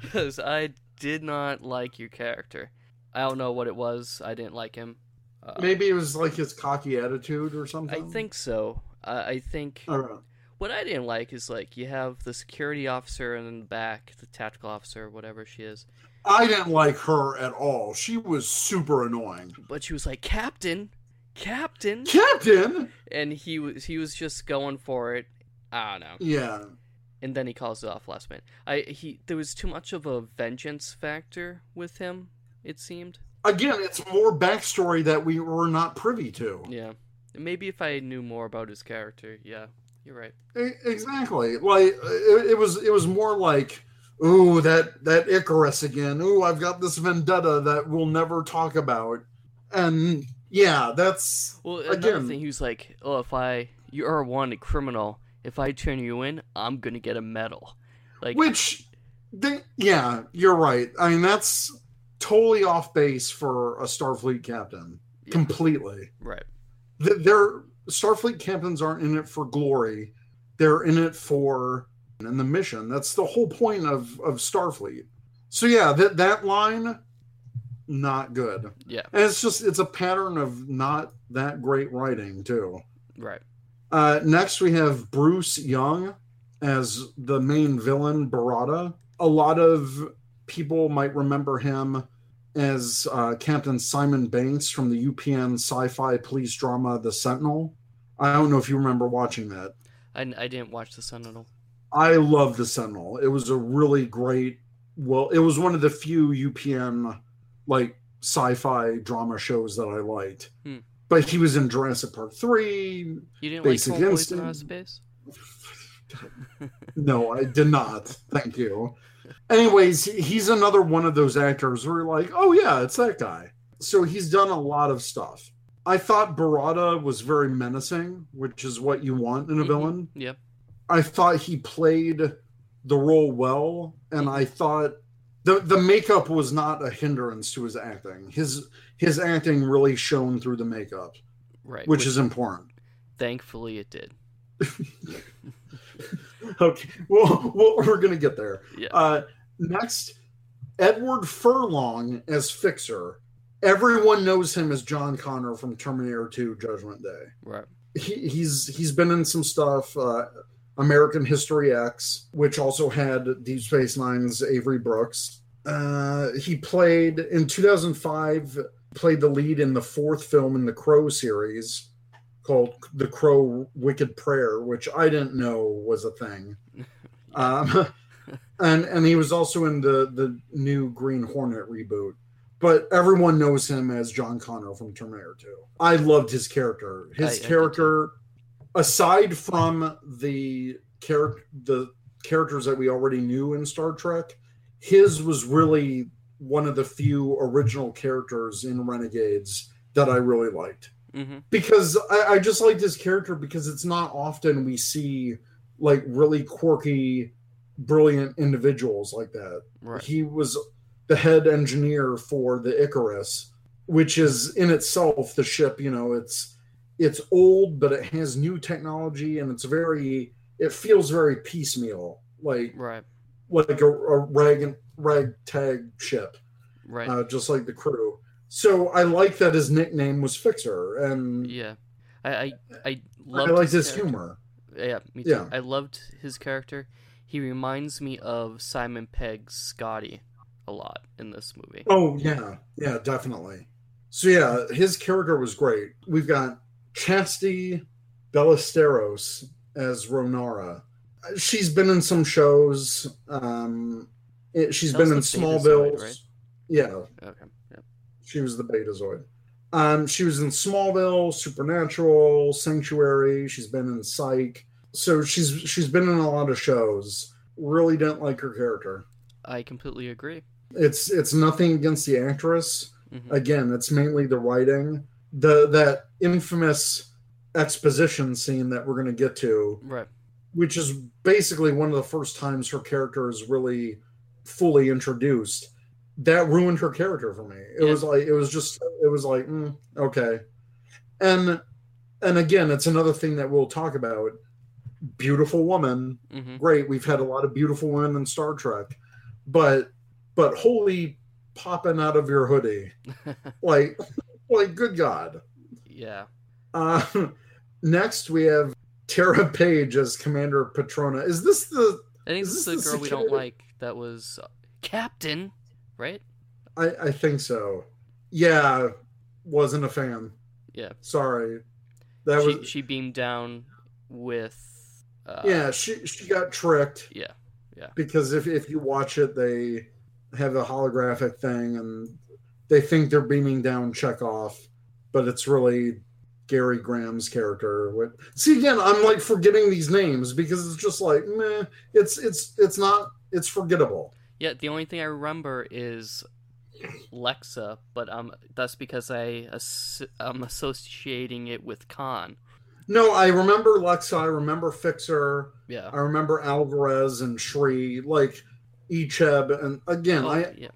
Because I did not like your character. I don't know what it was. I didn't like him. Uh, Maybe it was like his cocky attitude or something. I think so. Uh, I think I don't know. What I didn't like is like you have the security officer and in the back, the tactical officer, whatever she is. I didn't like her at all. She was super annoying. But she was like, Captain. Captain, Captain, and he was he was just going for it. I don't know. Yeah, and then he calls it off last minute. I he there was too much of a vengeance factor with him. It seemed again, it's more backstory that we were not privy to. Yeah, Maybe if I knew more about his character, yeah, you're right. Exactly. Like it, it was, it was more like, ooh, that that Icarus again. Ooh, I've got this vendetta that we'll never talk about. And yeah, that's well. Another again, thing, he was like, oh, if I you are a wanted criminal, if I turn you in, I'm gonna get a medal. Like which, they, yeah, you're right. I mean, that's totally off base for a Starfleet captain. Yeah. Completely right. They're Starfleet captains aren't in it for glory. They're in it for and the mission. That's the whole point of, of Starfleet. So yeah, that that line, not good. Yeah, and it's just it's a pattern of not that great writing too. Right. Uh, next we have Bruce Young as the main villain, Barada. A lot of people might remember him as uh, Captain Simon Banks from the U P N sci-fi police drama The Sentinel. I don't know if you remember watching that. I, I didn't watch The Sentinel. I love The Sentinel. It was a really great, well, it was one of the few U P N, like, sci-fi drama shows that I liked. Hmm. But he was in Jurassic Park three. You didn't Basic like Instinct. From Outer Space? No, I did not. Thank you. Anyways, he's another one of those actors where you're like, oh yeah, it's that guy. So he's done a lot of stuff. I thought Barada was very menacing, which is what you want in a mm-hmm. villain. Yep. I thought he played the role well, and I thought the the makeup was not a hindrance to his acting. His his acting really shone through the makeup, right? Which, which is important. Thankfully, it did. Okay, well, well, we're gonna get there. Yeah. Uh, next, Edward Furlong as Fixer. Everyone knows him as John Connor from Terminator two: Judgment Day. Right. He, he's he's been in some stuff. Uh, American History X, which also had Deep Space Nine's Avery Brooks. Uh, he played in two thousand five. Played the lead in the fourth film in the Crow series, called The Crow Wicked Prayer, which I didn't know was a thing. Um, and and he was also in the, the new Green Hornet reboot. But everyone knows him as John Connor from Terminator two. I loved his character. His I, character, I aside from the, char- the characters that we already knew in Star Trek, his was really one of the few original characters in Renegades that I really liked. Mm-hmm. Because I, I just liked his character because it's not often we see like really quirky, brilliant individuals like that. Right. He was the head engineer for the Icarus, which is in itself the ship. You know, it's it's old, but it has new technology, and it's very it feels very piecemeal, like right. like a, a rag ragtag ship, right? Uh, just like the crew. So I like that his nickname was Fixer, and yeah, I I, I loved I liked his, his humor. Yeah, me too. Yeah. I loved his character. He reminds me of Simon Pegg's Scotty a lot in this movie. Oh yeah, yeah, definitely. So yeah, his character was great. We've got Chastity Ballesteros as Ronara. She's been in some shows. Um, it, she's that been in Smallville. Right? Yeah. Okay. She was the Betazoid. Um, she was in Smallville, Supernatural, Sanctuary. She's been in Psych. So she's she's been in a lot of shows. Really didn't like her character. I completely agree. It's it's nothing against the actress. Mm-hmm. Again, it's mainly the writing. The that infamous exposition scene that we're going to get to. Right. Which is basically one of the first times her character is really fully introduced. That ruined her character for me. It yeah. was like, it was just, it was like, mm, okay. And, and again, it's another thing that we'll talk about. Beautiful woman. Mm-hmm. Great. We've had a lot of beautiful women in Star Trek, but, but holy popping out of your hoodie. like, like good God. Yeah. Uh, next we have Tara Page as Commander Patrona. Is this the, I think this is the girl security? We don't like that was Captain. Right? I, I think so. Yeah, wasn't a fan. Yeah. Sorry. That she, was... she beamed down with... Uh... Yeah, she she got tricked. Yeah, yeah. Because if, if you watch it, they have the holographic thing, and they think they're beaming down Chekov, but it's really Gary Graham's character. What? See, again, I'm like forgetting these names because it's just like, meh, it's it's it's not it's forgettable. Yeah, the only thing I remember is Lexxa, but um, that's because I ass- I'm associating it with Khan. No, I remember Lexxa. I remember Fixer. Yeah, I remember Alvarez and Shree, like Icheb, and again, oh, I yeah.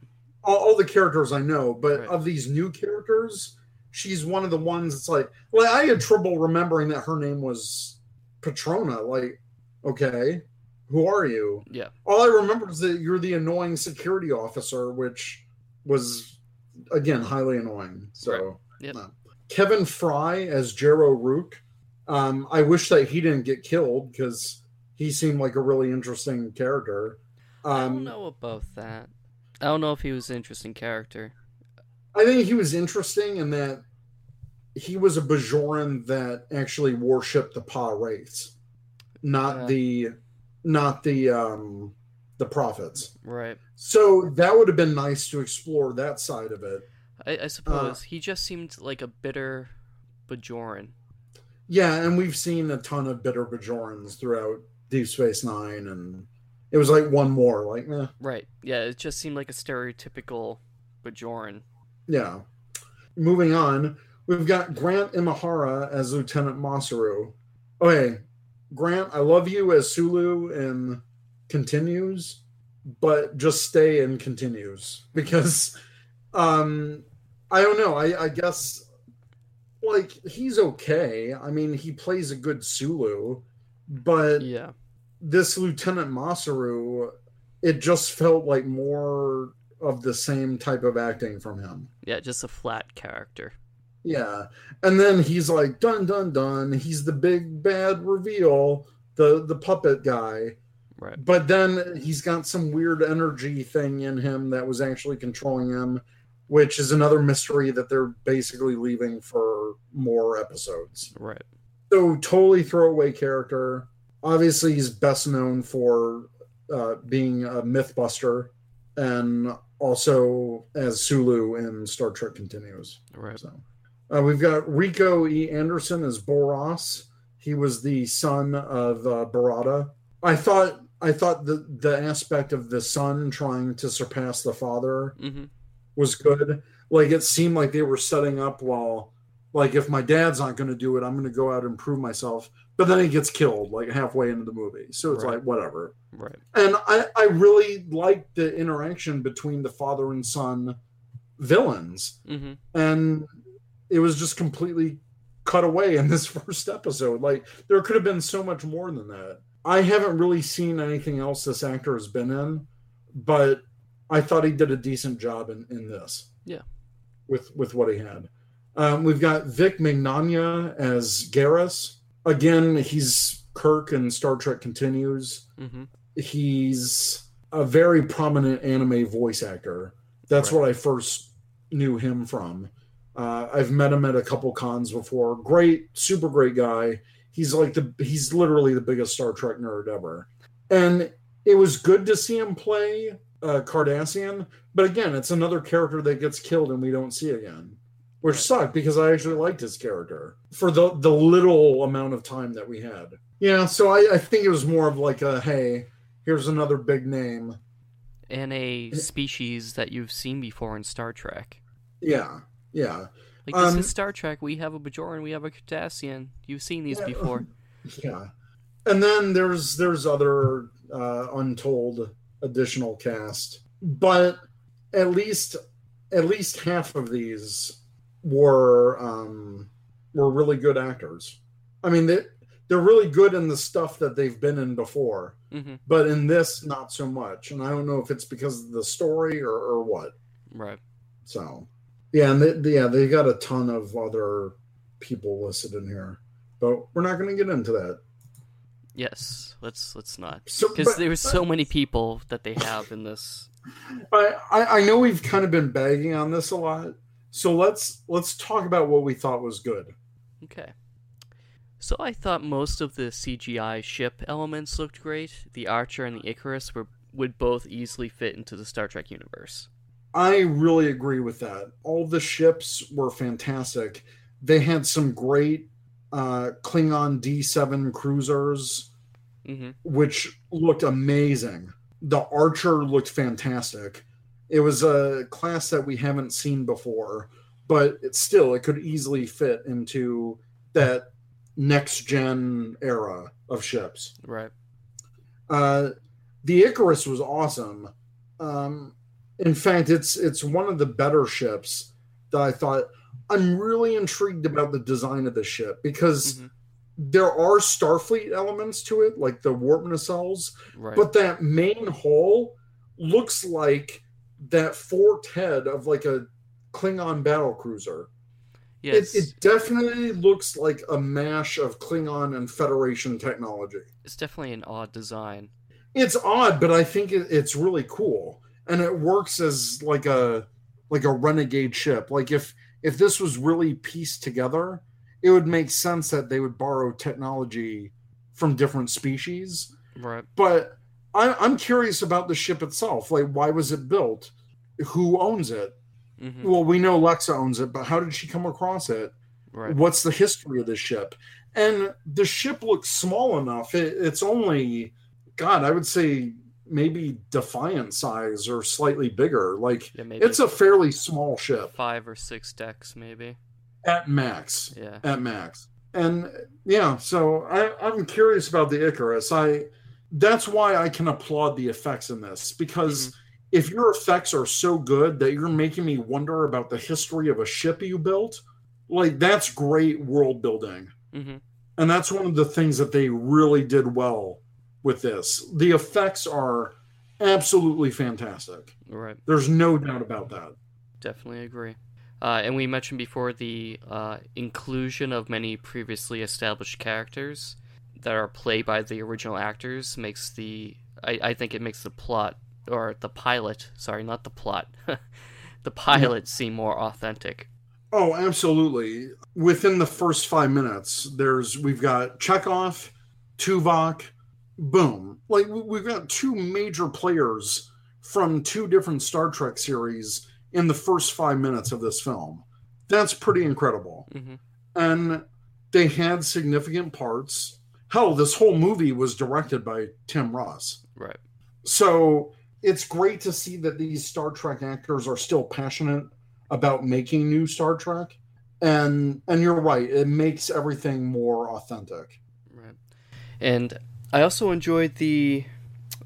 all, all the characters I know, but right. of these new characters, she's one of the ones that's like, like I had trouble remembering that her name was Patrona. Like, okay, who are you? Yeah. All I remember is that you're the annoying security officer, which was, again, highly annoying. So, right. yep. no. Kevin Fry as Jaro Rook. Um, I wish that he didn't get killed because he seemed like a really interesting character. Um, I don't know about that. I don't know if he was an interesting character. I think he was interesting in that he was a Bajoran that actually worshipped the Pa race, not uh, the, not the, um, the prophets. Right. So that would have been nice to explore that side of it. I, I suppose uh, he just seemed like a bitter Bajoran. Yeah. And we've seen a ton of bitter Bajorans throughout Deep Space Nine. And it was like one more, like, eh. Right. Yeah. It just seemed like a stereotypical Bajoran. Yeah. Moving on, we've got Grant Imahara as Lieutenant Masaru. Okay, Grant, I love you as Sulu in Continues, but just stay in Continues because um, I don't know. I, I guess like he's okay. I mean, he plays a good Sulu, but yeah, this Lieutenant Masaru, it just felt like more of the same type of acting from him. Yeah, just a flat character. Yeah. And then he's like, dun, dun, dun. He's the big bad reveal, the, the puppet guy. Right. But then he's got some weird energy thing in him that was actually controlling him, which is another mystery that they're basically leaving for more episodes. Right. So totally throwaway character. Obviously, he's best known for uh, being a Mythbuster and also as Sulu in Star Trek Continues. Right. So, uh, we've got Rico E. Anderson as Boros. He was the son of uh, Barada. I thought I thought the, the aspect of the son trying to surpass the father mm-hmm. was good. Like, it seemed like they were setting up, well, like, if my dad's not going to do it, I'm going to go out and prove myself. But then he gets killed, like, halfway into the movie. So it's right. like, whatever. Right. And I, I really liked the interaction between the father and son villains. Mm-hmm. And it was just completely cut away in this first episode. Like, there could have been so much more than that. I haven't really seen anything else this actor has been in, but I thought he did a decent job in, in this. Yeah. With, with what he had. Um, we've got Vic Mignogna as Garrus. Again, he's Kirk in Star Trek Continues. Mm-hmm. He's a very prominent anime voice actor. That's right. what I first knew him from. Uh, I've met him at a couple cons before. Great, super great guy. He's like the he's literally the biggest Star Trek nerd ever. And it was good to see him play uh, Cardassian. But again, it's another character that gets killed and we don't see again. Which sucked because I actually liked his character for the, the little amount of time that we had. Yeah, so I, I think it was more of like a, hey, here's another big name. And a species that you've seen before in Star Trek. Yeah, yeah. Like, this um, is Star Trek. We have a Bajoran. We have a Cardassian. You've seen these yeah, before. Yeah. And then there's there's other uh, untold additional cast. But at least at least half of these were um, were really good actors. I mean, they, they're really good in the stuff that they've been in before, mm-hmm. but in this, not so much. And I don't know if it's because of the story or, or what. Right. So, yeah, and they, yeah, they got a ton of other people listed in here, but we're not going to get into that. Yes, let's let's not, because so, there were so many people that they have in this. I, I I know we've kind of been bagging on this a lot. So let's let's talk about what we thought was good. Okay. So I thought most of the C G I ship elements looked great. The Archer and the Icarus were would both easily fit into the Star Trek universe. I really agree with that. All the ships were fantastic. they had some great uh, Klingon D seven cruisers, mm-hmm. which looked amazing. The Archer looked fantastic. It was a class that we haven't seen before, but it's still, it could easily fit into that next gen era of ships. Right. Uh, the Icarus was awesome. Um, in fact, it's it's one of the better ships that I thought. I'm really intrigued about the design of the ship because mm-hmm. there are Starfleet elements to it, like the warp nacelles, right. but that main hull looks like that forked head of like a Klingon battlecruiser. Yes. It, it definitely looks like a mash of Klingon and Federation technology. It's definitely an odd design. It's odd, but I think it, it's really cool, and it works as like a like a renegade ship. Like if if this was really pieced together, it would make sense that they would borrow technology from different species. Right. But I, I'm curious about the ship itself. Like, why was it built? Who owns it? Mm-hmm. Well, we know Lexxa owns it, but how did she come across it? Right. What's the history of this ship? And the ship looks small enough. It, it's only, God, I would say maybe Defiant size or slightly bigger. Like, yeah, maybe it's a fairly small ship. Five or six decks, maybe. At max. Yeah. At max. And, yeah, so I, I'm curious about the Icarus. I That's why I can applaud the effects in this, because... Mm-hmm. If your effects are so good that you're making me wonder about the history of a ship you built, like, that's great world building. Mm-hmm. And that's one of the things that they really did well with this. The effects are absolutely fantastic. Right. There's no doubt about that. Definitely agree. Uh, and we mentioned before the uh, inclusion of many previously established characters that are played by the original actors makes the... I, I think it makes the plot... or the pilot, sorry, not the plot, the pilot seem more authentic. Oh, absolutely. Within the first five minutes, there's, we've got Chekov, Tuvok, boom. Like, we've got two major players from two different Star Trek series in the first five minutes of this film. That's pretty incredible. Mm-hmm. And they had significant parts. Hell, this whole movie was directed by Tim Russ. Right. So... it's great to see that these Star Trek actors are still passionate about making new Star Trek. And and you're right, it makes everything more authentic. Right. And I also enjoyed the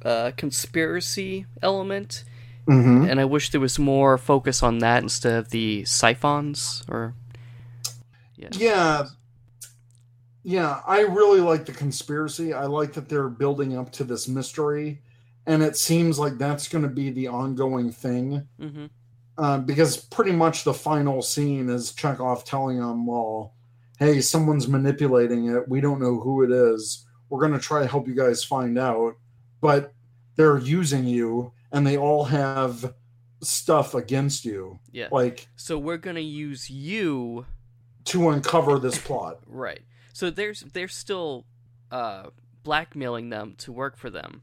uh, conspiracy element. Mm-hmm. And I wish there was more focus on that instead of the siphons. Or yeah. yeah. Yeah, I really like the conspiracy. I like that they're building up to this mystery. And it seems like that's going to be the ongoing thing. Mm-hmm. Uh, because pretty much the final scene is Chekov telling them, well, hey, someone's manipulating it. We don't know who it is. We're going to try to help you guys find out. But they're using you, and they all have stuff against you. Yeah. Like, so we're going to use you... to uncover this plot. Right. So there's they're still uh, blackmailing them to work for them.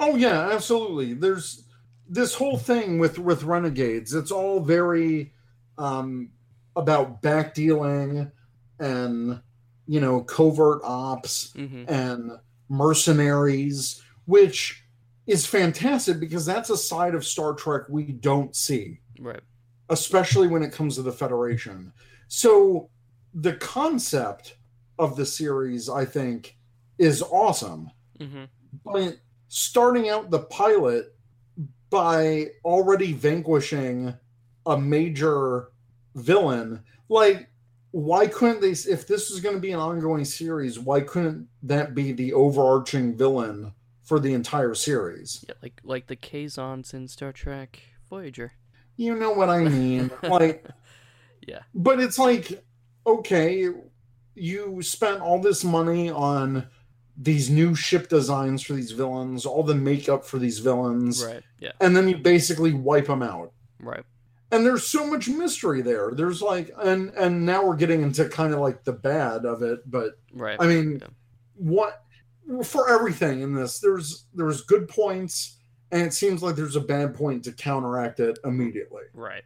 Oh, yeah, absolutely. There's this whole thing with, with Renegades. It's all very um, about back dealing and, you know, covert ops mm-hmm. and mercenaries, which is fantastic because that's a side of Star Trek we don't see. Right. Especially when it comes to the Federation. So the concept of the series, I think, is awesome. Mm-hmm. But... starting out the pilot by already vanquishing a major villain, like, why couldn't they, if this is going to be an ongoing series, why couldn't that be the overarching villain for the entire series? Yeah, like like the Kazons in Star Trek Voyager. You know what I mean. Like, yeah. But it's like, okay, you spent all this money on these new ship designs for these villains, all the makeup for these villains. Right. Yeah. And then you basically wipe them out. Right. And there's so much mystery there. There's like, and, and now we're getting into kind of like the bad of it, but right. I mean, yeah. what for everything in this, there's, there's good points and it seems like there's a bad point to counteract it immediately. Right.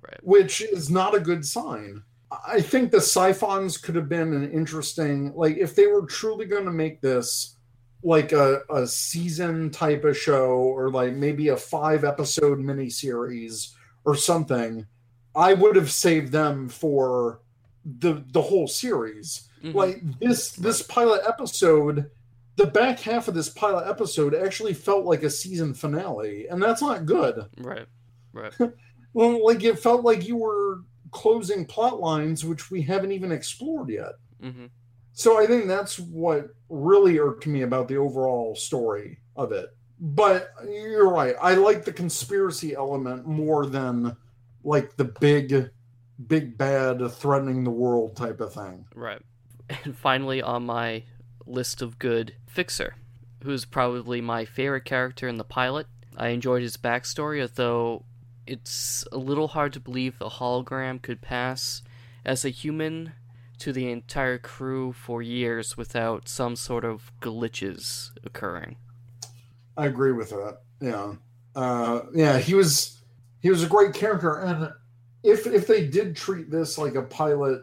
Right. Which is not a good sign. I think the siphons could have been an interesting, like, if they were truly going to make this like a, a season type of show, or like maybe a five episode miniseries or something, I would have saved them for the the whole series. Mm-hmm. Like this this pilot episode, the back half of this pilot episode actually felt like a season finale, and that's not good. Right, right. Well, like it felt like you were closing plot lines which we haven't even explored yet. Mm-hmm. So I think that's what really irked me about the overall story of it. But you're right. I like the conspiracy element more than like the big, big bad threatening the world type of thing. Right. And finally, on my list of good, Fixer, who's probably my favorite character in the pilot. I enjoyed his backstory, although it's a little hard to believe the hologram could pass as a human to the entire crew for years without some sort of glitches occurring. I agree with that. Yeah. Uh, yeah, he was he was a great character, and if if they did treat this like a pilot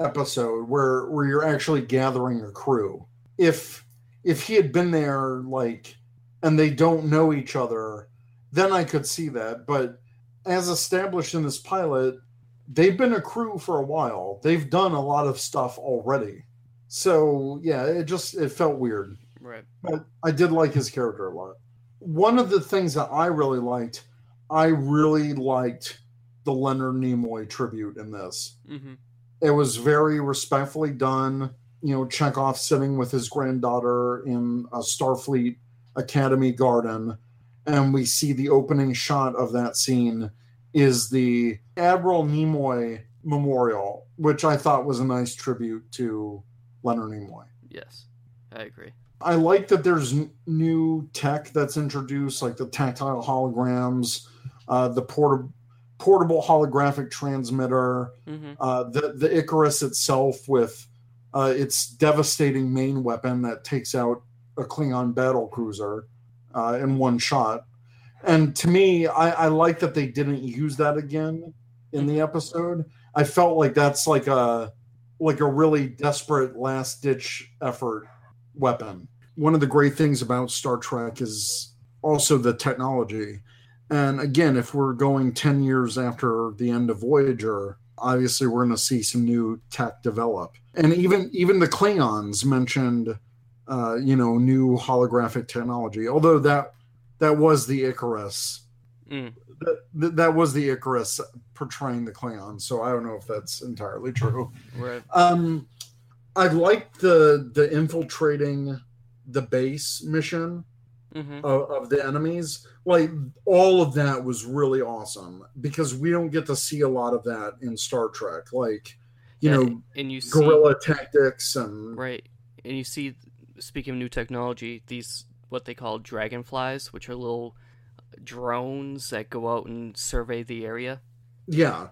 episode where where you're actually gathering a crew, if if he had been there like and they don't know each other, then I could see that. But as established in this pilot, they've been a crew for a while. They've done a lot of stuff already. So, yeah, it just it felt weird. Right. But I did like his character a lot. One of the things that I really liked, I really liked the Leonard Nimoy tribute in this. Mm-hmm. It was very respectfully done. You know, Chekov sitting with his granddaughter in a Starfleet Academy garden, and we see the opening shot of that scene is the Admiral Nimoy Memorial, which I thought was a nice tribute to Leonard Nimoy. Yes, I agree. I like that there's n- new tech that's introduced, like the tactile holograms, uh, the port- portable holographic transmitter, mm-hmm. uh, the, the Icarus itself with uh, its devastating main weapon that takes out a Klingon battle cruiser uh, in one shot. And to me, I, I like that they didn't use that again in the episode. I felt like that's like a like a really desperate last-ditch effort weapon. One of the great things about Star Trek is also the technology. And again, if we're going ten years after the end of Voyager, obviously we're going to see some new tech develop. And even, even the Klingons mentioned, uh, you know, new holographic technology, although that... That was the Icarus. Mm. That, that was the Icarus portraying the Klingon. So I don't know if that's entirely true. Right. Um, I liked the the infiltrating the base mission mm-hmm. of, of the enemies. Like all of that was really awesome because we don't get to see a lot of that in Star Trek. Like you yeah, know, and you guerrilla see, tactics and right. And you see, speaking of new technology, these. What they call dragonflies, which are little drones that go out and survey the area. Yeah.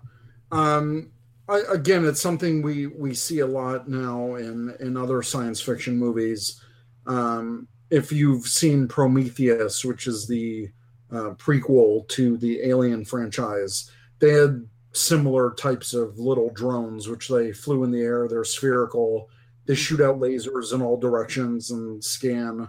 Um, I, again, it's something we, we see a lot now in, in other science fiction movies. Um, if you've seen Prometheus, which is the uh, prequel to the Alien franchise, they had similar types of little drones, which they flew in the air. They're spherical. They shoot out lasers in all directions and scan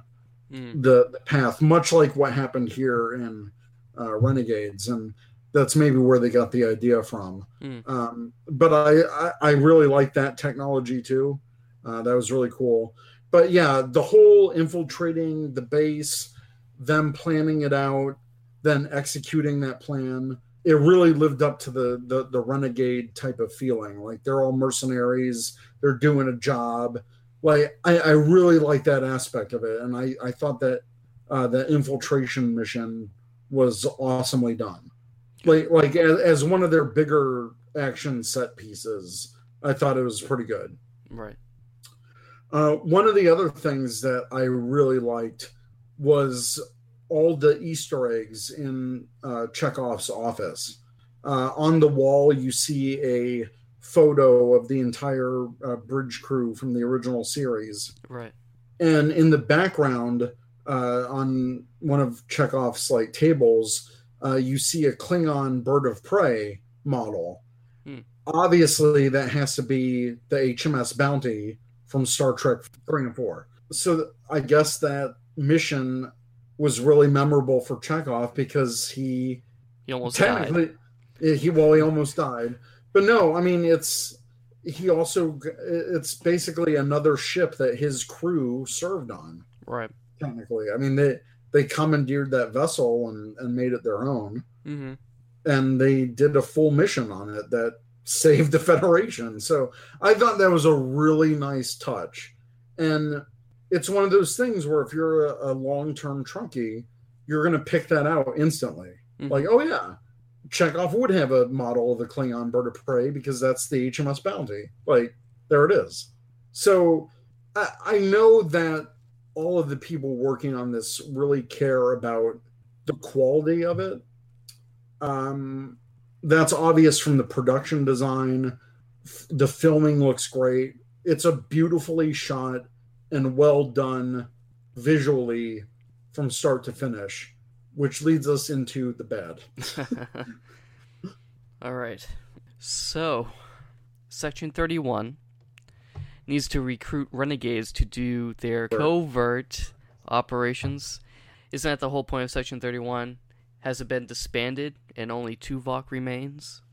The, the path, much like what happened here in uh, Renegades, and that's maybe where they got the idea from. Mm. Um, but I, I, I really like that technology too. Uh, that was really cool. But yeah, the whole infiltrating the base, them planning it out, then executing that plan, it really lived up to the the, the Renegade type of feeling. Like they're all mercenaries, they're doing a job. Like I, I really like that aspect of it, and I, I thought that uh, the infiltration mission was awesomely done. Like like as, as one of their bigger action set pieces, I thought it was pretty good. Right. Uh, one of the other things that I really liked was all the Easter eggs in uh, Chekov's office. Uh, on the wall, you see a photo of the entire uh, bridge crew from the original series. Right. And in the background, uh, on one of Chekov's like tables, uh, you see a Klingon bird of prey model. Mm. obviously that has to be the H M S Bounty from Star Trek three and four. So I guess that mission was really memorable for Chekov because he... He almost technically, died. He, well, he almost died. But no, I mean, it's... He also... It's basically another ship that his crew served on. Right. Technically. I mean, they, they commandeered that vessel and, and made it their own. Mm-hmm. And they did a full mission on it that saved the Federation. So I thought that was a really nice touch. And... It's one of those things where if you're a, a long-term Trekkie, you're going to pick that out instantly. Mm-hmm. Like, oh yeah, Chekov would have a model of the Klingon bird of prey because that's the H M S Bounty. Like, there it is. So I, I know that all of the people working on this really care about the quality of it. Um, that's obvious from the production design. F- the filming looks great. It's a beautifully shot and well done visually from start to finish, which leads us into the bad. All right. So, Section thirty-one needs to recruit renegades to do their covert operations. Isn't that the whole point of Section thirty-one? Has it been disbanded and only Tuvok remains?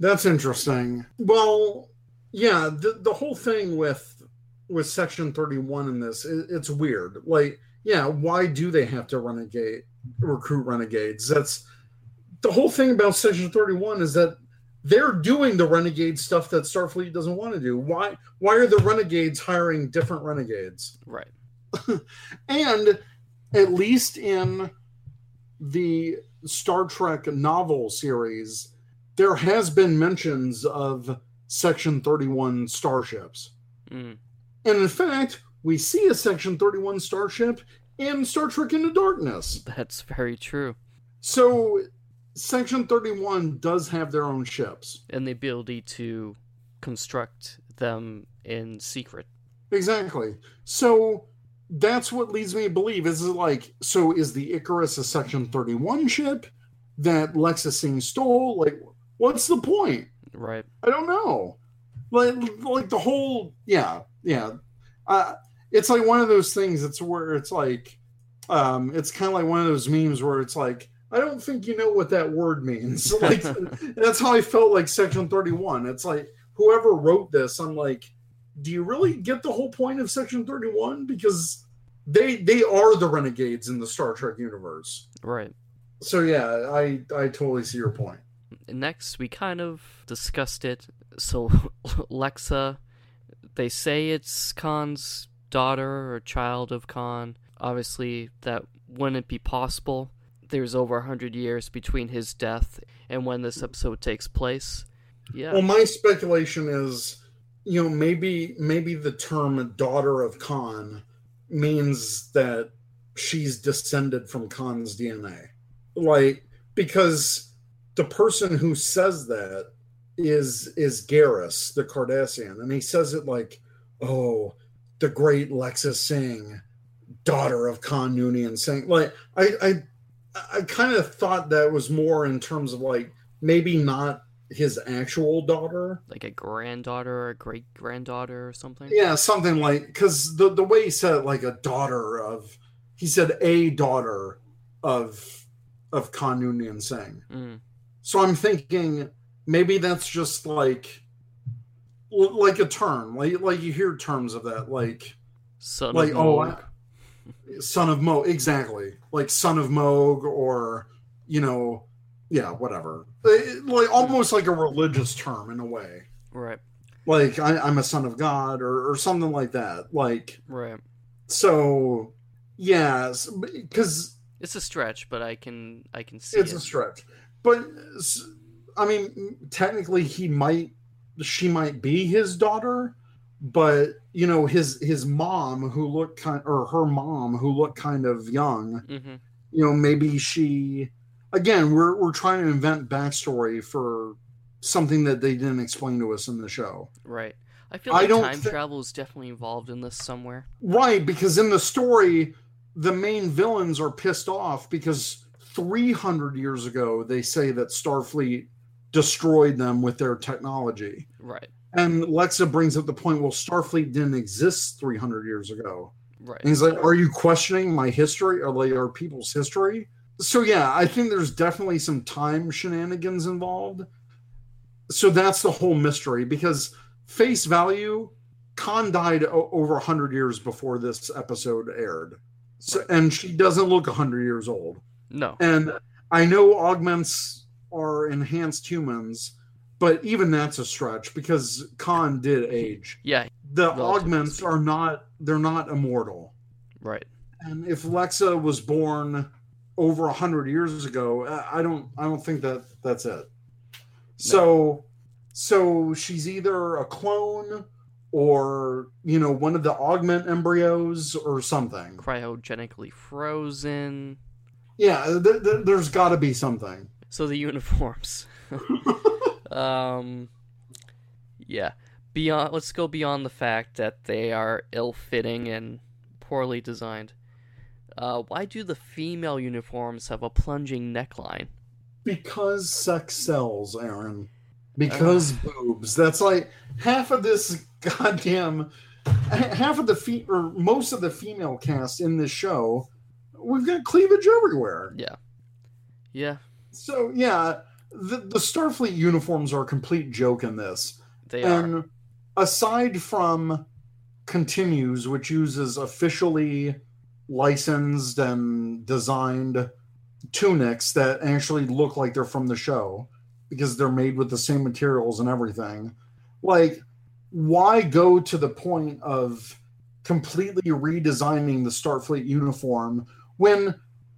That's interesting. Well, yeah, the, the whole thing with... with Section thirty-one in this, it's weird. Like, yeah, why do they have to renegade, recruit renegades? That's the whole thing about Section thirty-one is that they're doing the renegade stuff that Starfleet doesn't want to do. Why why are the renegades hiring different renegades? Right. And at least in the Star Trek novel series, there has been mentions of Section thirty-one starships. Mm. And in fact, we see a Section thirty-one starship in Star Trek Into Darkness. That's very true. So, Section thirty-one does have their own ships. And the ability to construct them in secret. Exactly. So, that's what leads me to believe. Is it like, so is the Icarus a Section thirty-one ship that Lexxa Singh stole? Like, what's the point? Right. I don't know. Like, like the whole, yeah. Yeah, uh, it's like one of those things. It's where it's like, um, it's kind of like one of those memes where it's like, I don't think you know what that word means. Like, that's how I felt like Section thirty-one. It's like whoever wrote this, I'm like, do you really get the whole point of Section thirty-one? Because they they are the renegades in the Star Trek universe, right? So yeah, I I totally see your point. Next, we kind of discussed it. So Lexxa. They say it's Khan's daughter or child of Khan. Obviously, that wouldn't be possible. There's over one hundred years between his death and when this episode takes place. Yeah. Well, my speculation is, you know, maybe maybe the term daughter of Khan means that she's descended from Khan's D N A. Like, because the person who says that is is Garrus, the Cardassian, and he says it like, oh, the great Lexxa Singh, daughter of Khan Noonien Singh. Like, I I, I kind of thought that was more in terms of like, maybe not his actual daughter. Like a granddaughter or a great-granddaughter or something? Yeah, something like, because the, the way he said it, like a daughter of, he said a daughter of, of Khan Noonien Singh. Mm. So I'm thinking... Maybe that's just like, like a term, like like you hear terms of that, like son like, of Moog, oh, son of Moog, exactly, like son of Moog, or you know, yeah, whatever, it, like almost like a religious term in a way, right? Like I, I'm a son of God, or, or something like that, like right. So yeah, because it's a stretch, but I can I can see it's it. a stretch, but. I mean, technically, he might, she might be his daughter, but you know, his his mom who looked kind, or her mom who looked kind of young. Mm-hmm. You know, maybe she. Again, we're we're trying to invent backstory for something that they didn't explain to us in the show. Right. I feel like I don't time th- travel is definitely involved in this somewhere. Right, because in the story, the main villains are pissed off because three hundred years ago they say that Starfleet destroyed them with their technology. Right. And Lexxa brings up the point, well, Starfleet didn't exist three hundred years ago. Right. And he's like, are you questioning my history? Are they our people's history? So, yeah, I think there's definitely some time shenanigans involved. So that's the whole mystery, because face value, Khan died o- over one hundred years before this episode aired. So, right. And she doesn't look one hundred years old. No. And I know augments are enhanced humans, but even that's a stretch because Khan did age. Yeah. The augments are not, they're not immortal. Right. And if Lexxa was born over one hundred years ago, I don't, I don't think that that's it. No. So, so she's either a clone or, you know, one of the augment embryos or something. Cryogenically frozen. Yeah. Th- th- there's gotta be something. So the uniforms, um, yeah. Beyond, let's go beyond the fact that they are ill-fitting and poorly designed. Uh, why do the female uniforms have a plunging neckline? Because sex sells, Aaron. Because uh. boobs. That's like half of this goddamn... Half of the... Fe- or most of the female cast in this show, we've got cleavage everywhere. Yeah. Yeah. So, yeah, the, the Starfleet uniforms are a complete joke in this. They and are. Aside from Continues, which uses officially licensed and designed tunics that actually look like they're from the show because they're made with the same materials and everything, like, why go to the point of completely redesigning the Starfleet uniform when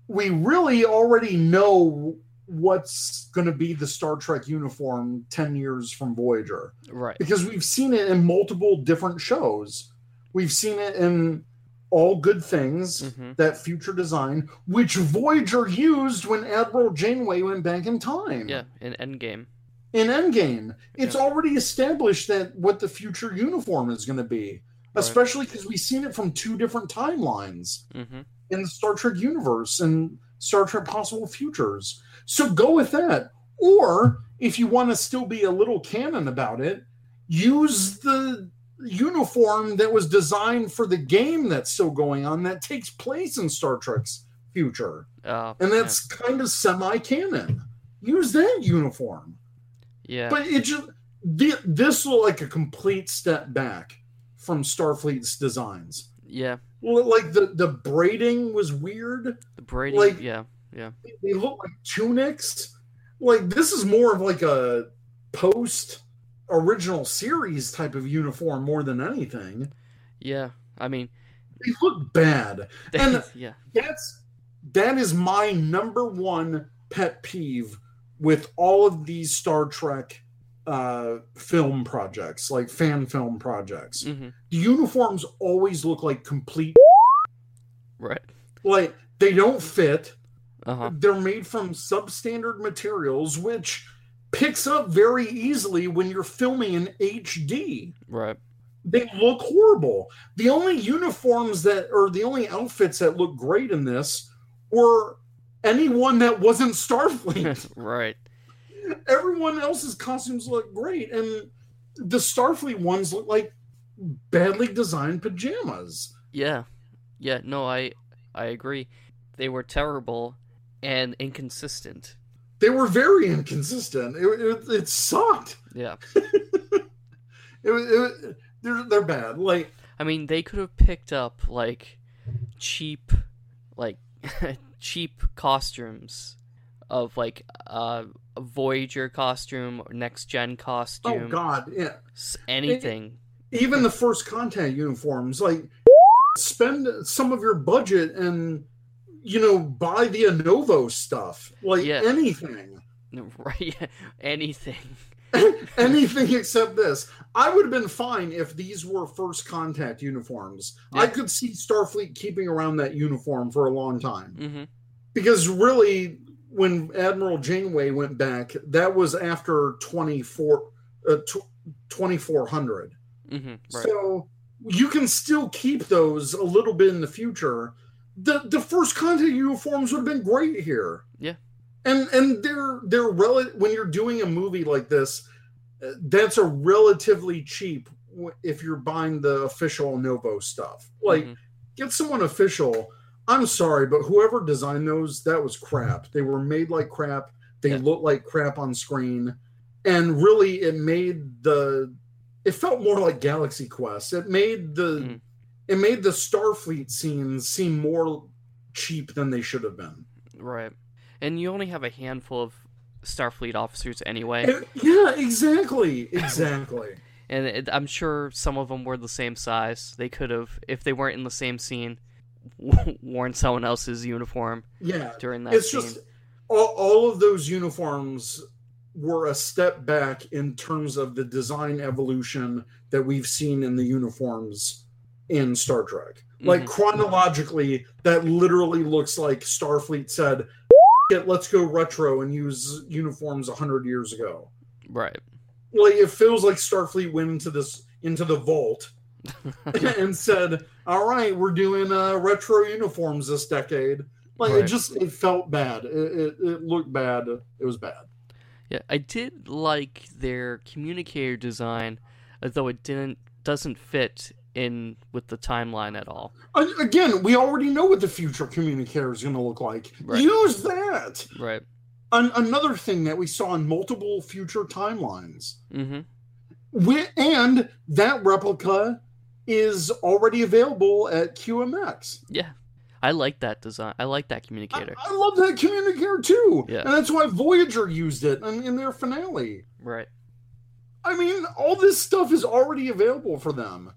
we really already know what's going to be the Star Trek uniform ten years from Voyager. Right. Because we've seen it in multiple different shows. We've seen it in All Good Things, mm-hmm. that future design, which Voyager used when Admiral Janeway went back in time. Yeah, in Endgame. In Endgame. It's yeah. already established that what the future uniform is going to be, right. especially because we've seen it from two different timelines mm-hmm. in the Star Trek universe and Star Trek Possible Futures. So go with that. Or if you want to still be a little canon about it, use the uniform that was designed for the game that's still going on that takes place in Star Trek's future. Oh, and that's yeah. kind of semi-canon. Use that uniform. Yeah. But it just this looked like a complete step back from Starfleet's designs. Yeah. Well, like the, the braiding was weird. The braiding, like, yeah. Yeah, they look like tunics. Like, this is more of like a post original series type of uniform more than anything. Yeah, I mean, they look bad, and yeah, that's that is my number one pet peeve with all of these Star Trek uh, film projects, like fan film projects. Mm-hmm. The uniforms always look like complete, right? Like they don't fit. Uh-huh. They're made from substandard materials, which picks up very easily when you're filming in H D. Right. They look horrible. The only uniforms that, or the only outfits that look great in this were anyone that wasn't Starfleet. Right. Everyone else's costumes look great, and the Starfleet ones look like badly designed pajamas. Yeah. Yeah, no, I I agree. They were terrible. And inconsistent. They were very inconsistent. It it, it sucked. Yeah. it, it they're they're bad. Like, I mean, they could have picked up like cheap, like cheap costumes of like uh, a Voyager costume, or Next Gen costume. Oh God, yeah. Anything. It, even the First Contact uniforms. Like, spend some of your budget and, you know, buy the Anovo stuff. Like, yeah. anything. Right, anything. Anything except this. I would have been fine if these were First Contact uniforms. Yeah. I could see Starfleet keeping around that uniform for a long time. Mm-hmm. Because really, when Admiral Janeway went back, that was after twenty-four, uh, twenty-four hundred. Mm-hmm, right. So you can still keep those a little bit in the future. The the First Contact uniforms would have been great here. Yeah. And and they're they're rel- when you're doing a movie like this, that's a relatively cheap if you're buying the official Novo stuff. Like, mm-hmm. get someone official. I'm sorry, but whoever designed those, that was crap. They were made like crap. They yeah. looked like crap on screen. And really, it made the... It felt more like Galaxy Quest. It made the mm-hmm. it made the Starfleet scenes seem more cheap than they should have been. Right. And you only have a handful of Starfleet officers anyway. It, yeah, exactly. Exactly. And it, I'm sure some of them were the same size. They could have, if they weren't in the same scene, worn someone else's uniform yeah. during that it's scene. Just, all, all of those uniforms were a step back in terms of the design evolution that we've seen in the uniforms in Star Trek. Like, mm-hmm. chronologically, that literally looks like Starfleet said, it, let's go retro and use uniforms one hundred years ago. Right. Like, it feels like Starfleet went into this into the vault and said, all right, we're doing uh, retro uniforms this decade. Like, right. it just it felt bad. It, it, it looked bad. It was bad. Yeah, I did like their communicator design, although it didn't doesn't fit in with the timeline at all. Again, we already know what the future communicator is going to look like. Right. Use that. Right. An- another thing that we saw in multiple future timelines. Mm-hmm. We- and that replica is already available at Q M X. Yeah. I like that design. I like that communicator. I, I love that communicator too. Yeah. And that's why Voyager used it in, in their finale. Right. I mean, all this stuff is already available for them.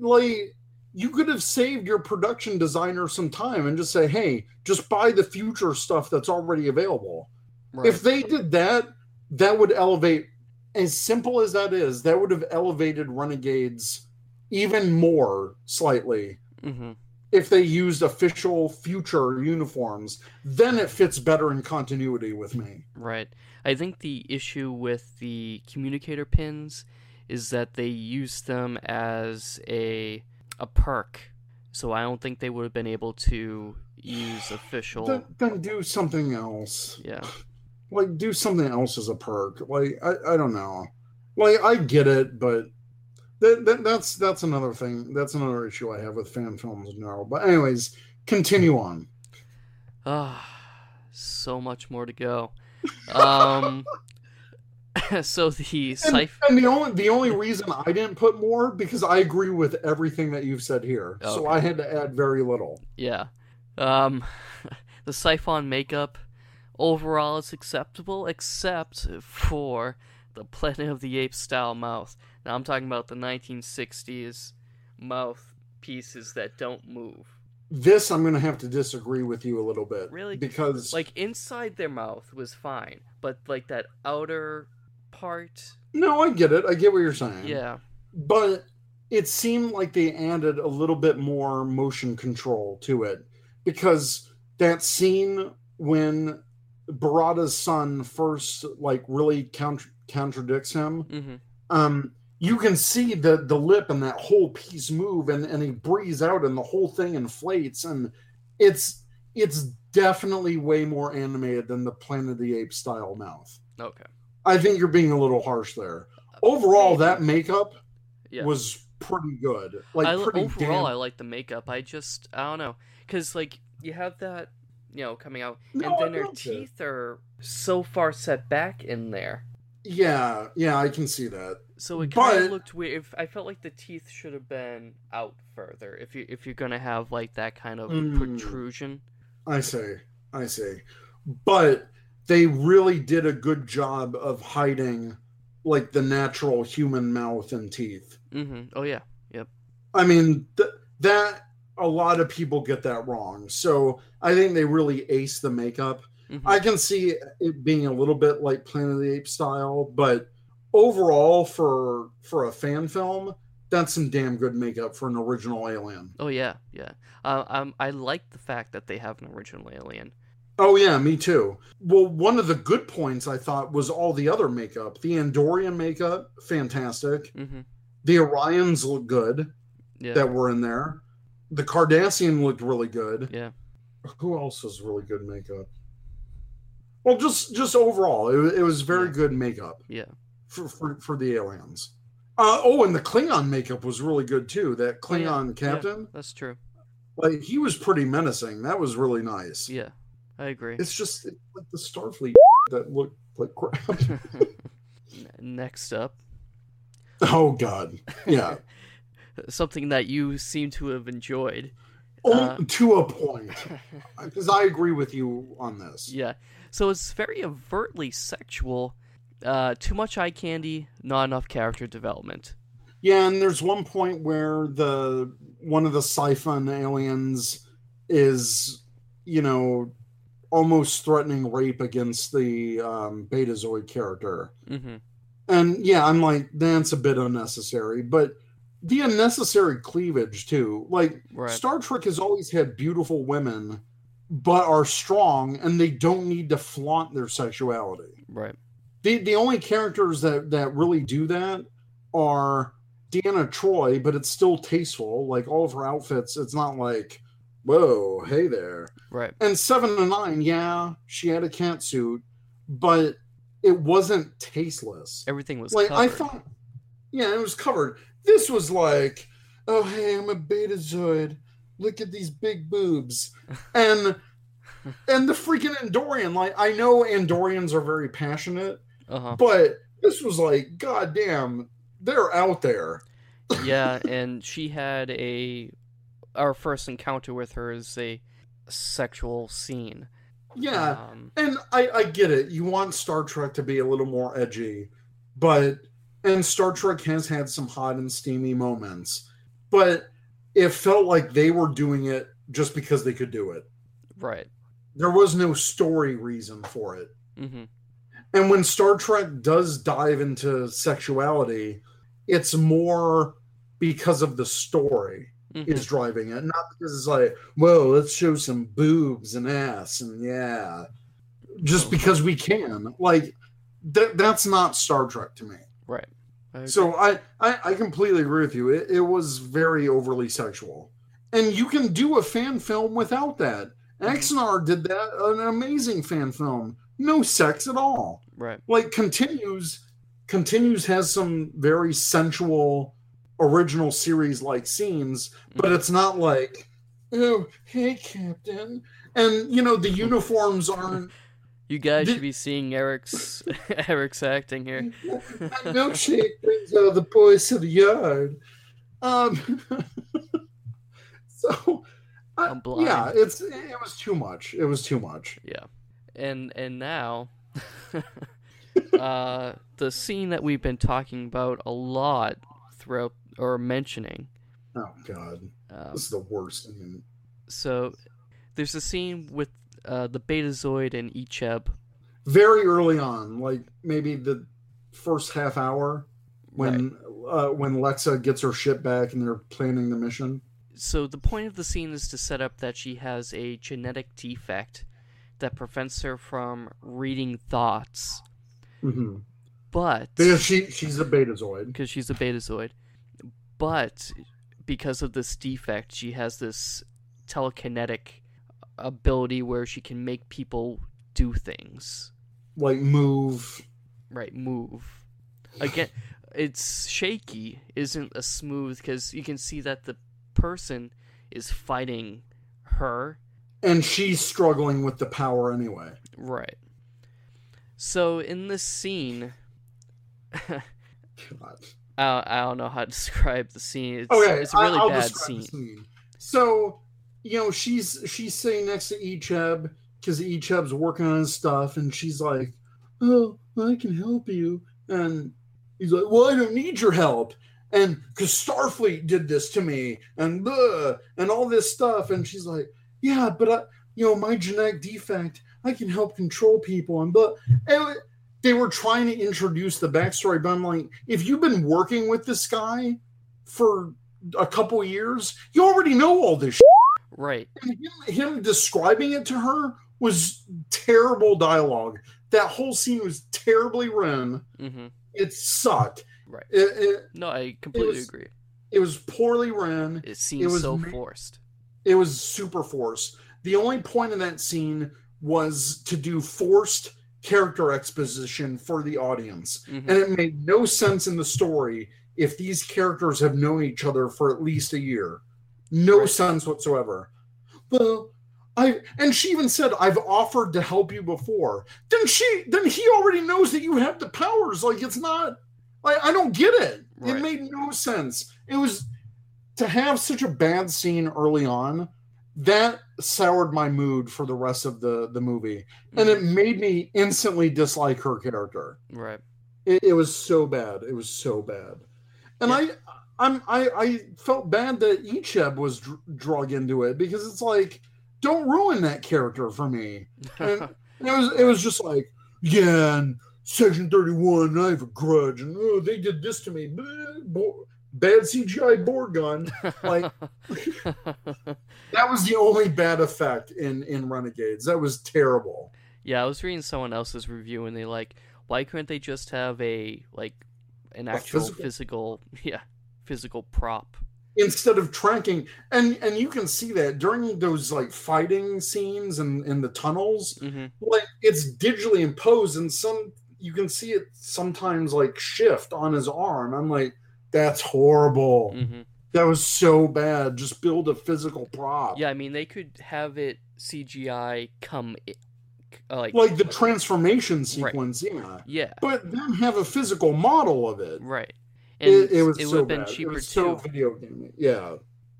Like, you could have saved your production designer some time and just say, hey, just buy the future stuff that's already available. Right. If they did that, that would elevate, as simple as that is, that would have elevated Renegades even more slightly. Mm-hmm. If they used official future uniforms, then it fits better in continuity with me. Right. I think the issue with the communicator pins is that they used them as a a perk. So I don't think they would have been able to use official... Then, then do something else. Yeah. Like, do something else as a perk. Like, I, I don't know. Like, I get it, but... That, that, that's that's another thing. That's another issue I have with fan films in general. But anyways, continue on. Ah, oh, so much more to go. Um, so the cipher, and, and the only the only reason I didn't put more because I agree with everything that you've said here. Okay. So I had to add very little. Yeah. Um, the siphon makeup overall is acceptable, except for the Planet of the Apes style mouth. Now, I'm talking about the nineteen sixties mouthpieces that don't move. This, I'm going to have to disagree with you a little bit. Really? Because... Like, inside their mouth was fine, but, like, that outer part... No, I get it. I get what you're saying. Yeah. But it seemed like they added a little bit more motion control to it. Because that scene when Barada's son first, like, really counter- contradicts him... Mm-hmm. Um, you can see the, the lip and that whole piece move and, and he breathes out and the whole thing inflates. And it's, it's definitely way more animated than the Planet of the Apes style mouth. Okay. I think you're being a little harsh there. Overall, that makeup yeah. was pretty good. Like I, pretty Overall, damn... I like the makeup. I just, I don't know. Cause like you have that, you know, coming out no, and then their teeth it. are so far set back in there. Yeah, yeah, I can see that. So it kind but, of looked weird. If, I felt like the teeth should have been out further if, you, if you're going to have, like, that kind of mm, protrusion. I see, I see. But they really did a good job of hiding, like, the natural human mouth and teeth. Mm-hmm. Oh, yeah, yep. I mean, th- that, a lot of people get that wrong. So I think they really aced the makeup. Mm-hmm. I can see it being a little bit like Planet of the Apes style, but overall, for for a fan film, that's some damn good makeup for an original alien. Oh yeah, yeah. Uh, um, I like the fact that they have an original alien. Oh yeah, me too. Well, one of the good points I thought was all the other makeup. The Andorian makeup, fantastic. Mm-hmm. The Orions look good. Yeah. That were in there. The Cardassian looked really good. Yeah. Who else was really good makeup? Well, just just overall, it, it was very yeah. good makeup. Yeah, for for, for the aliens. Uh, oh, and the Klingon makeup was really good too. That Klingon oh, yeah. captain. Yeah, that's true. Like, he was pretty menacing. That was really nice. Yeah, I agree. It's just it's like the Starfleet that looked like crap. Next up. Oh God! Yeah. Something that you seem to have enjoyed. Oh, uh, to a point, because I agree with you on this. Yeah, so it's very overtly sexual. Uh, too much eye candy, not enough character development. Yeah, and there's one point where the one of the siphon aliens is, you know, almost threatening rape against the um, Betazoid character. Mm-hmm. And yeah, I'm like, that's a bit unnecessary, but the unnecessary cleavage too. Like, right. Star Trek has always had beautiful women, but are strong and they don't need to flaunt their sexuality. Right. The the only characters that, that really do that are Deanna Troi, but it's still tasteful. Like, all of her outfits, it's not like, whoa, hey there. Right. And Seven and Nine, yeah, she had a catsuit, but it wasn't tasteless. Everything was like covered. I thought, yeah, it was covered. This was like, oh, hey, I'm a Betazoid. Look at these big boobs. And and the freaking Andorian. Like, I know Andorians are very passionate, uh-huh. but this was like, goddamn, they're out there. Yeah, and she had a, our first encounter with her is a sexual scene. Yeah, um, and I, I get it. You want Star Trek to be a little more edgy, but and Star Trek has had some hot and steamy moments, but it felt like they were doing it just because they could do it. Right. There was no story reason for it. Mm-hmm. And when Star Trek does dive into sexuality, it's more because of the story. Mm-hmm. Is driving it, not because it's like, whoa, let's show some boobs and ass and yeah, just because we can. Like, that that's not Star Trek to me. Right. Okay. So I, I I completely agree with you. It, it was very overly sexual, and you can do a fan film without that. Mm-hmm. Axanar did that, an amazing fan film, no sex at all. Right. Like, continues continues has some very sensual original series like scenes, but it's not like, oh, hey, Captain, and you know the uniforms aren't. You guys the... should be seeing Eric's Eric's acting here. My milkshake brings out the boys to the yard. Um, so I, I'm blind. Yeah, it's it was too much. It was too much. Yeah, and and now, uh, the scene that we've been talking about a lot throughout. Or mentioning. Oh God, um, this is the worst. I mean, so there's a scene with uh, the Betazoid and Icheb. Very early on, like maybe the first half hour, when right. uh, when Lexxa gets her ship back and they're planning the mission. So the point of the scene is to set up that she has a genetic defect that prevents her from reading thoughts. Mm-hmm. But because she she's a Betazoid. Because she's a Betazoid. But because of this defect, she has this telekinetic ability where she can make people do things. Like move. Right, move. Again, it's shaky, isn't a smooth, because you can see that the person is fighting her. And she's struggling with the power anyway. Right. So in this scene... God. Uh, I don't know how to describe the scene. It's, okay, it's a really I'll bad scene. scene. So, you know, she's she's sitting next to Icheb because Icheb's working on his stuff, and she's like, "Oh, I can help you," and he's like, "Well, I don't need your help," and because Starfleet did this to me, and blah, and all this stuff, and she's like, "Yeah, but I, you know, my genetic defect, I can help control people," and blah. And they were trying to introduce the backstory, but I'm like, if you've been working with this guy for a couple years, you already know all this shit. Right. And him, him describing it to her was terrible dialogue. That whole scene was terribly written. Mm-hmm. It sucked. Right. It, it, no, I completely it was, agree. It was poorly written. It seemed it was, so forced. It was super forced. The only point of that scene was to do forced character exposition for the audience. Mm-hmm. And it made no sense in the story if these characters have known each other for at least a year. No right. sense whatsoever. Well, I and she even said, I've offered to help you before. Then she then he already knows that you have the powers. Like, it's not, like, I don't get it. Right. It made no sense. It was to have such a bad scene early on that soured my mood for the rest of the, the movie. And it made me instantly dislike her character. Right. It, it was so bad. It was so bad. And yeah. I I'm I, I felt bad that Icheb was dr- drug into it, because it's like, don't ruin that character for me. And it was it was just like, yeah, and Section thirty-one, I have a grudge, and oh, they did this to me. Bad C G I board gun. Like, that was the only bad effect in, in Renegades. That was terrible. Yeah, I was reading someone else's review, and they like, why couldn't they just have a like an actual physical? physical yeah. physical prop instead of tracking, and and you can see that during those like fighting scenes and in the tunnels, mm-hmm. like it's digitally imposed, and some you can see it sometimes like shift on his arm. I'm like, that's horrible. Mm-hmm. That was so bad. Just build a physical prop. Yeah, I mean, they could have it C G I come in. Uh, like, like the transformation sequence, right. yeah, yeah, but then have a physical model of it, right? And it, it was it so been bad. Cheaper it was so too. Video game. Yeah,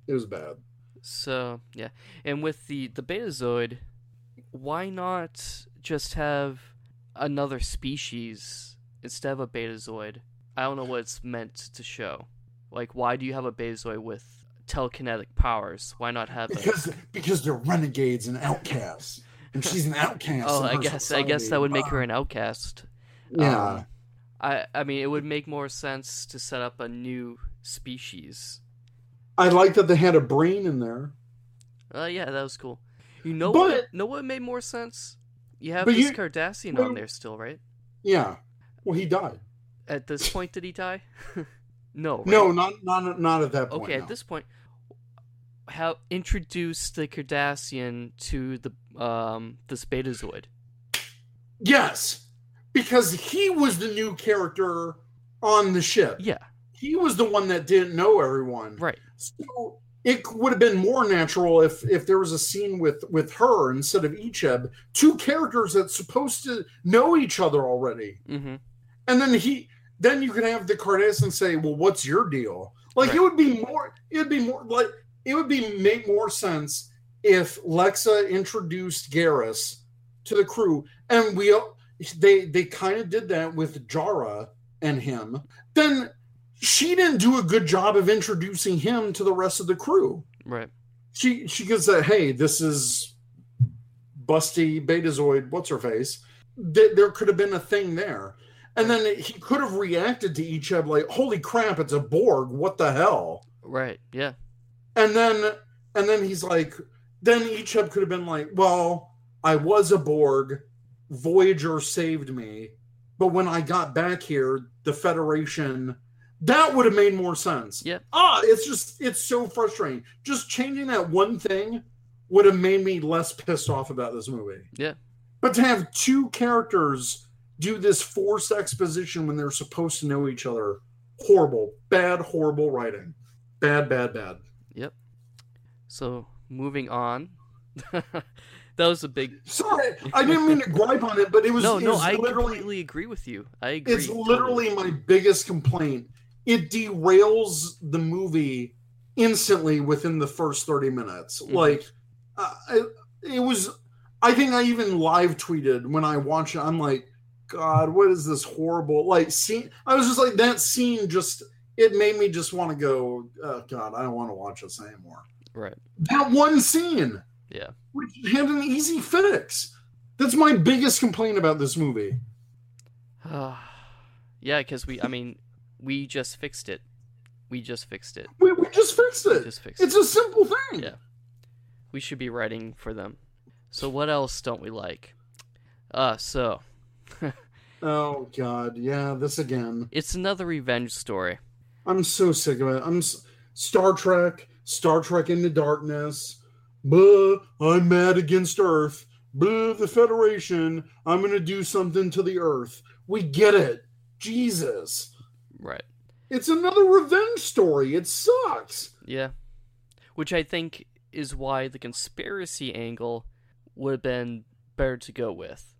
it was bad. So yeah, and with the the Betazoid, why not just have another species instead of a Betazoid? I don't know what it's meant to show. Like, why do you have a Betazoid with telekinetic powers? Why not have because a... because they're renegades and outcasts, and she's an outcast. oh, I guess society. I guess that would make her an outcast. Yeah. Um, I, I mean, it would make more sense to set up a new species. I like that they had a brain in there. Oh, uh, yeah, that was cool. You know but, what? Know what made more sense? You have this you, Cardassian well, on there still, right? Yeah. Well, he died. At this point, did he die? No. Right? No, not not not at that point. Okay, no. At this point, how introduce the Cardassian to the um this Betazoid? Yes. Because he was the new character on the ship. Yeah. He was the one that didn't know everyone. Right. So it would have been more natural if, if there was a scene with, with her instead of Icheb, two characters that's supposed to know each other already. Mm-hmm. And then he then you could have the Cardassian say, well, what's your deal? Like right. it would be more it'd be more like it would be make more sense if Lexxa introduced Garrus to the crew, and we They they kind of did that with Jara and him. Then she didn't do a good job of introducing him to the rest of the crew. Right. She she goes that, hey, this is Busty Betazoid. What's her face? Th- there could have been a thing there, and then he could have reacted to Icheb like, holy crap, it's a Borg. What the hell? Right. Yeah. And then and then he's like, then Icheb could have been like, well, I was a Borg. Voyager saved me, but when I got back here, the Federation, that would have made more sense. Yeah. Ah, it's just, it's so frustrating. Just changing that one thing would have made me less pissed off about this movie. Yeah. But to have two characters do this forced exposition when they're supposed to know each other, horrible, bad, horrible writing. Bad, bad, bad. Yep. So, moving on. That was a big... Sorry, I didn't mean to gripe on it, but it was... No, no, I completely agree with you. I agree. It's literally totally. My biggest complaint. It derails the movie instantly within the first thirty minutes. Mm-hmm. Like, uh, it was... I think I even live tweeted when I watched it. I'm like, God, what is this horrible... Like, scene? I was just like, that scene just... It made me just want to go, oh, God, I don't want to watch this anymore. Right. That one scene... Yeah. Which had an easy fix. That's my biggest complaint about this movie. Uh, yeah, because we, I mean, we just fixed it. We just fixed it. We, we just fixed it. We just fixed it's it. a simple thing. Yeah. We should be writing for them. So what else don't we like? Uh, so. Oh, God. Yeah, this again. It's another revenge story. I'm so sick of it. I'm Star Trek, Star Trek Into Darkness. Buh, I'm mad against Earth. boo the Federation, I'm going to do something to the Earth. We get it. Jesus. Right. It's another revenge story. It sucks. Yeah. Which I think is why the conspiracy angle would have been better to go with.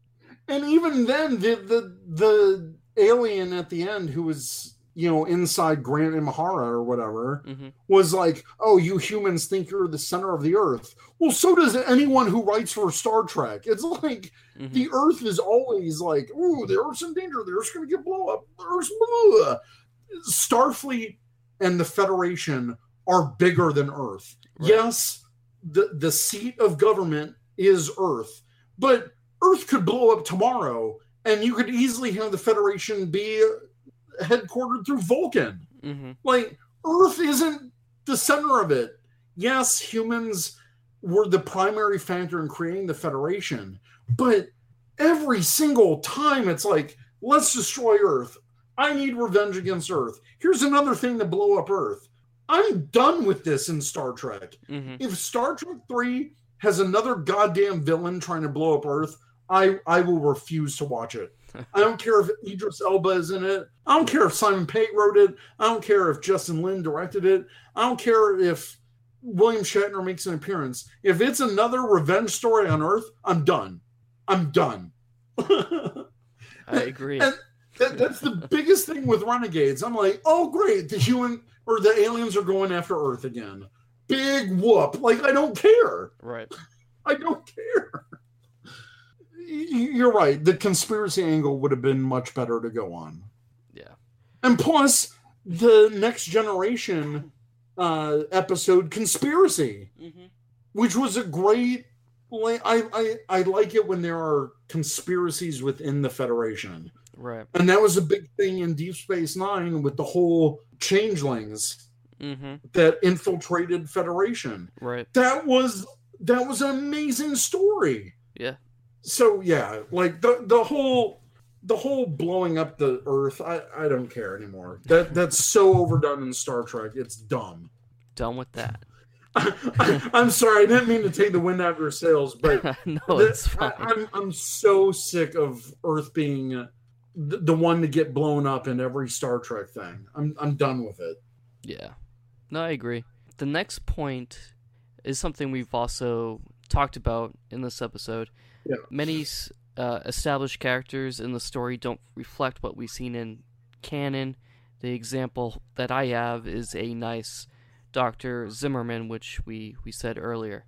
And even then, the the, the alien at the end who was, you know, inside Grant Imahara or whatever, mm-hmm. was like, oh, you humans think you're the center of the Earth. Well, so does anyone who writes for Star Trek. It's like, mm-hmm. the Earth is always like, ooh, the Earth's in danger. The Earth's going to get blown up. The Earth's blah. Starfleet and the Federation are bigger than Earth. Right. Yes, the, the seat of government is Earth, but Earth could blow up tomorrow, and you could easily have the Federation be headquartered through Vulcan. Mm-hmm. Like, Earth isn't the center of it. Yes, humans were the primary factor in creating the Federation, but every single time it's like, let's destroy Earth. I need revenge against Earth. Here's another thing to blow up Earth. I'm done with this in Star Trek. Mm-hmm. If Star Trek three has another goddamn villain trying to blow up Earth, I, I will refuse to watch it. I don't care if Idris Elba is in it. I don't care if Simon Pegg wrote it. I don't care if Justin Lin directed it. I don't care if William Shatner makes an appearance. If it's another revenge story on Earth, I'm done. I'm done. I agree. And, that, that's the biggest thing with Renegades. I'm like, oh, great. The human or the aliens are going after Earth again. Big whoop. Like, I don't care. Right. I don't care. You're right. The conspiracy angle would have been much better to go on. Yeah. And plus, the Next Generation uh, episode, Conspiracy, mm-hmm. which was a great... I, I, I like it when there are conspiracies within the Federation. Right. And that was a big thing in Deep Space Nine with the whole changelings mm-hmm. that infiltrated Federation. Right. That was that was an amazing story. Yeah. So yeah, like the the whole the whole blowing up the Earth, I, I don't care anymore. That that's so overdone in Star Trek. It's dumb. Done with that. I, I'm sorry, I didn't mean to take the wind out of your sails, but no, it's fine. I, I'm I'm so sick of Earth being the, the one to get blown up in every Star Trek thing. I'm I'm done with it. Yeah, no, I agree. The next point is something we've also talked about in this episode. Yeah. Many uh, established characters in the story don't reflect what we've seen in canon. The example that I have is a nice Doctor Zimmerman, which we, we said earlier.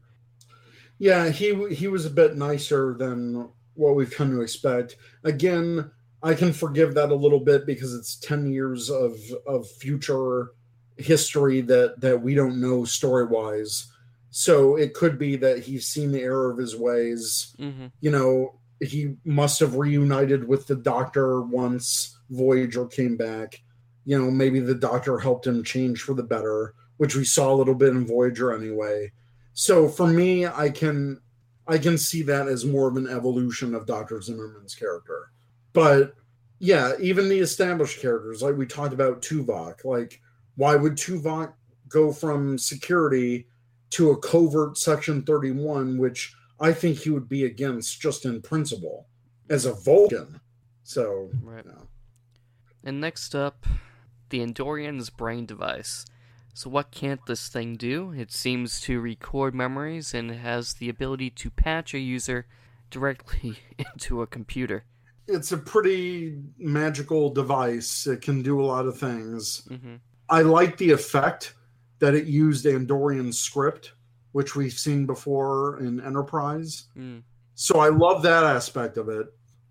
Yeah, he he was a bit nicer than what we've come to expect. Again, I can forgive that a little bit because it's ten years of, of future history that, that we don't know story-wise. So it could be that he's seen the error of his ways. Mm-hmm. You know, he must have reunited with the Doctor once Voyager came back. You know, maybe the Doctor helped him change for the better, which we saw a little bit in Voyager anyway. So for me, I can I can see that as more of an evolution of Doctor Zimmerman's character. But yeah, even the established characters, like we talked about Tuvok, like why would Tuvok go from security to a covert Section thirty-one, which I think he would be against just in principle as a Vulcan. So, right. You know. And next up, the Andorian's brain device. So what can't this thing do? It seems to record memories and has the ability to patch a user directly into a computer. It's a pretty magical device. It can do a lot of things. Mm-hmm. I like the effect that it used Andorian script, which we've seen before in Enterprise. Mm. So I love that aspect of it.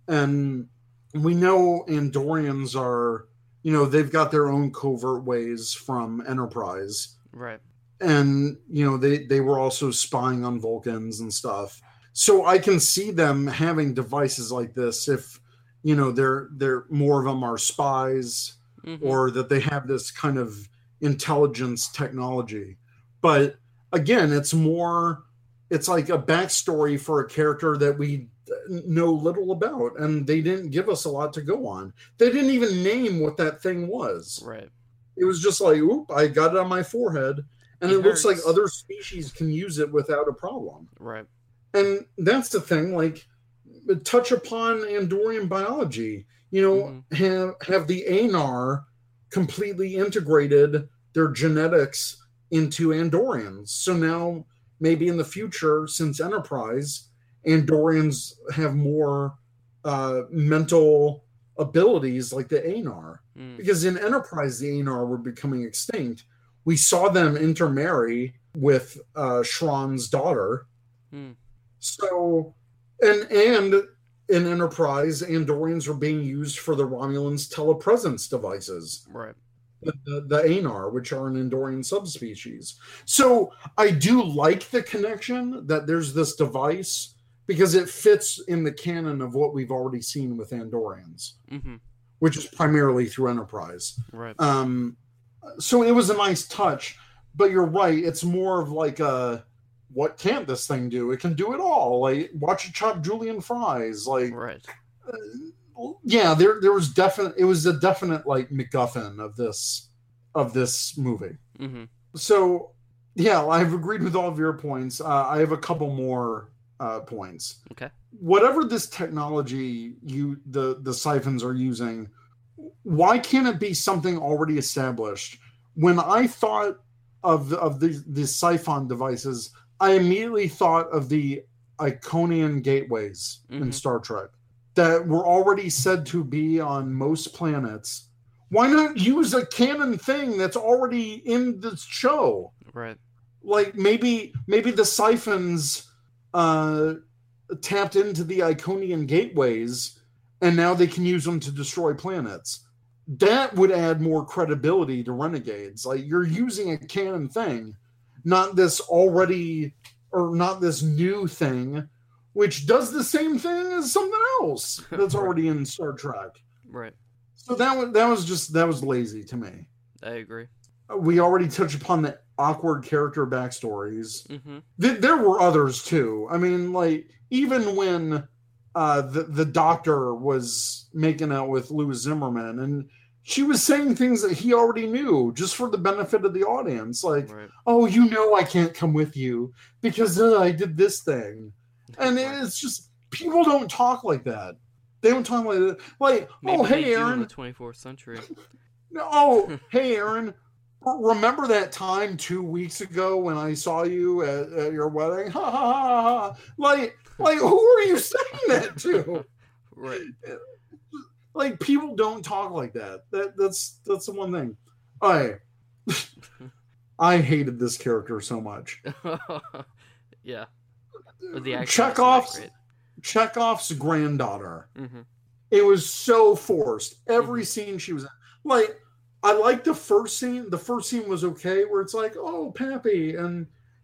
And we know Andorians are... You know, they've got their own covert ways from Enterprise. Right. And, you know, they, they were also spying on Vulcans and stuff. So I can see them having devices like this if, you know, they're, they're more of them are spies mm-hmm. or that they have this kind of intelligence technology. But again, it's more, it's like a backstory for a character that we know little about, and they didn't give us a lot to go on. They didn't even name what that thing was. Right. It was just like, oop, I got it on my forehead, and it, it looks like other species can use it without a problem. Right. And that's the thing, like, touch upon Andorian biology, you know, mm-hmm. have, have the Anar completely integrated their genetics into Andorians. So now maybe in the future, since Enterprise, Andorians have more uh, mental abilities like the Anar. Mm. Because in Enterprise, the Anar were becoming extinct. We saw them intermarry with uh, Shran's daughter. Mm. So, and and in Enterprise, Andorians were being used for the Romulans' telepresence devices. Right. The, the, the Anar, which are an Andorian subspecies. So I do like the connection that there's this device, because it fits in the canon of what we've already seen with Andorians, mm-hmm. which is primarily through Enterprise. Right. Um, so it was a nice touch, but you're right. It's more of like a, what can't this thing do? It can do it all. Like, watch it chop Julian fries. Like, right. Uh, yeah, there, there was definite, it was a definite like MacGuffin of this, of this movie. Mm-hmm. So yeah, I've agreed with all of your points. Uh, I have a couple more Uh, points. Okay. Whatever this technology you the the siphons are using, why can't it be something already established? When I thought of of the the siphon devices, I immediately thought of the Iconian gateways mm-hmm. in Star Trek that were already said to be on most planets. Why not use a canon thing that's already in the show? Right. Like maybe maybe the siphons Uh, tapped into the Iconian gateways, and now they can use them to destroy planets. That would add more credibility to Renegades. Like, you're using a canon thing, not this already, or not this new thing, which does the same thing as something else that's right. already in Star Trek. Right. So that was, that was just, that was lazy to me. I agree. We already touched upon the awkward character backstories. Mm-hmm. Th- there were others too. I mean, like, even when uh, the the doctor was making out with Lewis Zimmerman, and she was saying things that he already knew, just for the benefit of the audience, like, right. "Oh, you know, I can't come with you because uh, I did this thing," and right. it's just, people don't talk like that. They don't talk like that. Like, maybe, oh, hey, Aaron, in the twenty-fourth century. Oh, hey, Aaron. Remember that time two weeks ago when I saw you at, at your wedding? Ha, ha, ha, ha. Like, like, who are you saying that to? Right. Like, people don't talk like that. That that's that's the one thing. I I hated this character so much. Yeah. The Chekov's Chekov's granddaughter. Mm-hmm. It was so forced. Every mm-hmm. scene she was in. Like, I like the first scene. The first scene was okay, where it's like, oh, Pappy, and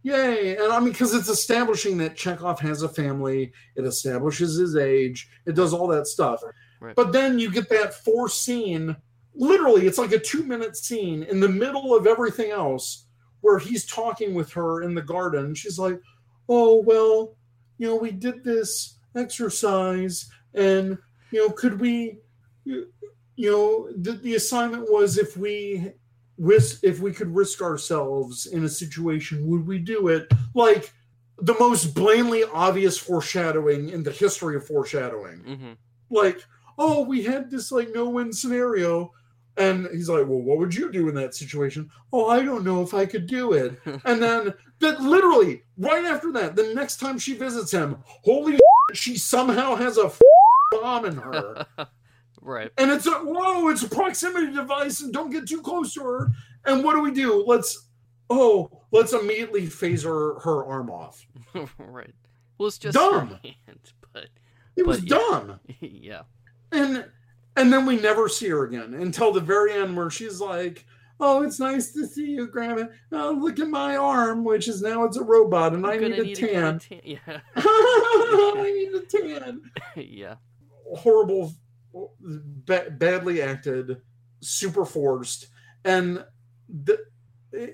yay. And I mean, because it's establishing that Chekov has a family. It establishes his age. It does all that stuff. Right. But then you get that forced scene. Literally, it's like a two-minute scene in the middle of everything else where he's talking with her in the garden. She's like, oh, well, you know, we did this exercise, and, you know, could we... You, You know, the, the assignment was, if we risk, if we could risk ourselves in a situation, would we do it? Like, the most blatantly obvious foreshadowing in the history of foreshadowing. Mm-hmm. Like, oh, we had this like no-win scenario, and he's like, well, what would you do in that situation? Oh, I don't know if I could do it. And then that literally right after that, the next time she visits him, holy shit, she somehow has a bomb in her. Right. And it's a, whoa, it's a proximity device, and don't get too close to her. And what do we do? Let's, oh, let's immediately phaser her arm off. Right. Well, it's just dumb. Hand, but, it but was yeah. dumb. Yeah. And and then we never see her again until the very end, where she's like, oh, it's nice to see you, Grandma. Oh, look at my arm, which is now it's a robot, and I'm I need a need tan. tan. Yeah. I need a tan. Yeah. Horrible. Ba- badly acted, super forced, and th-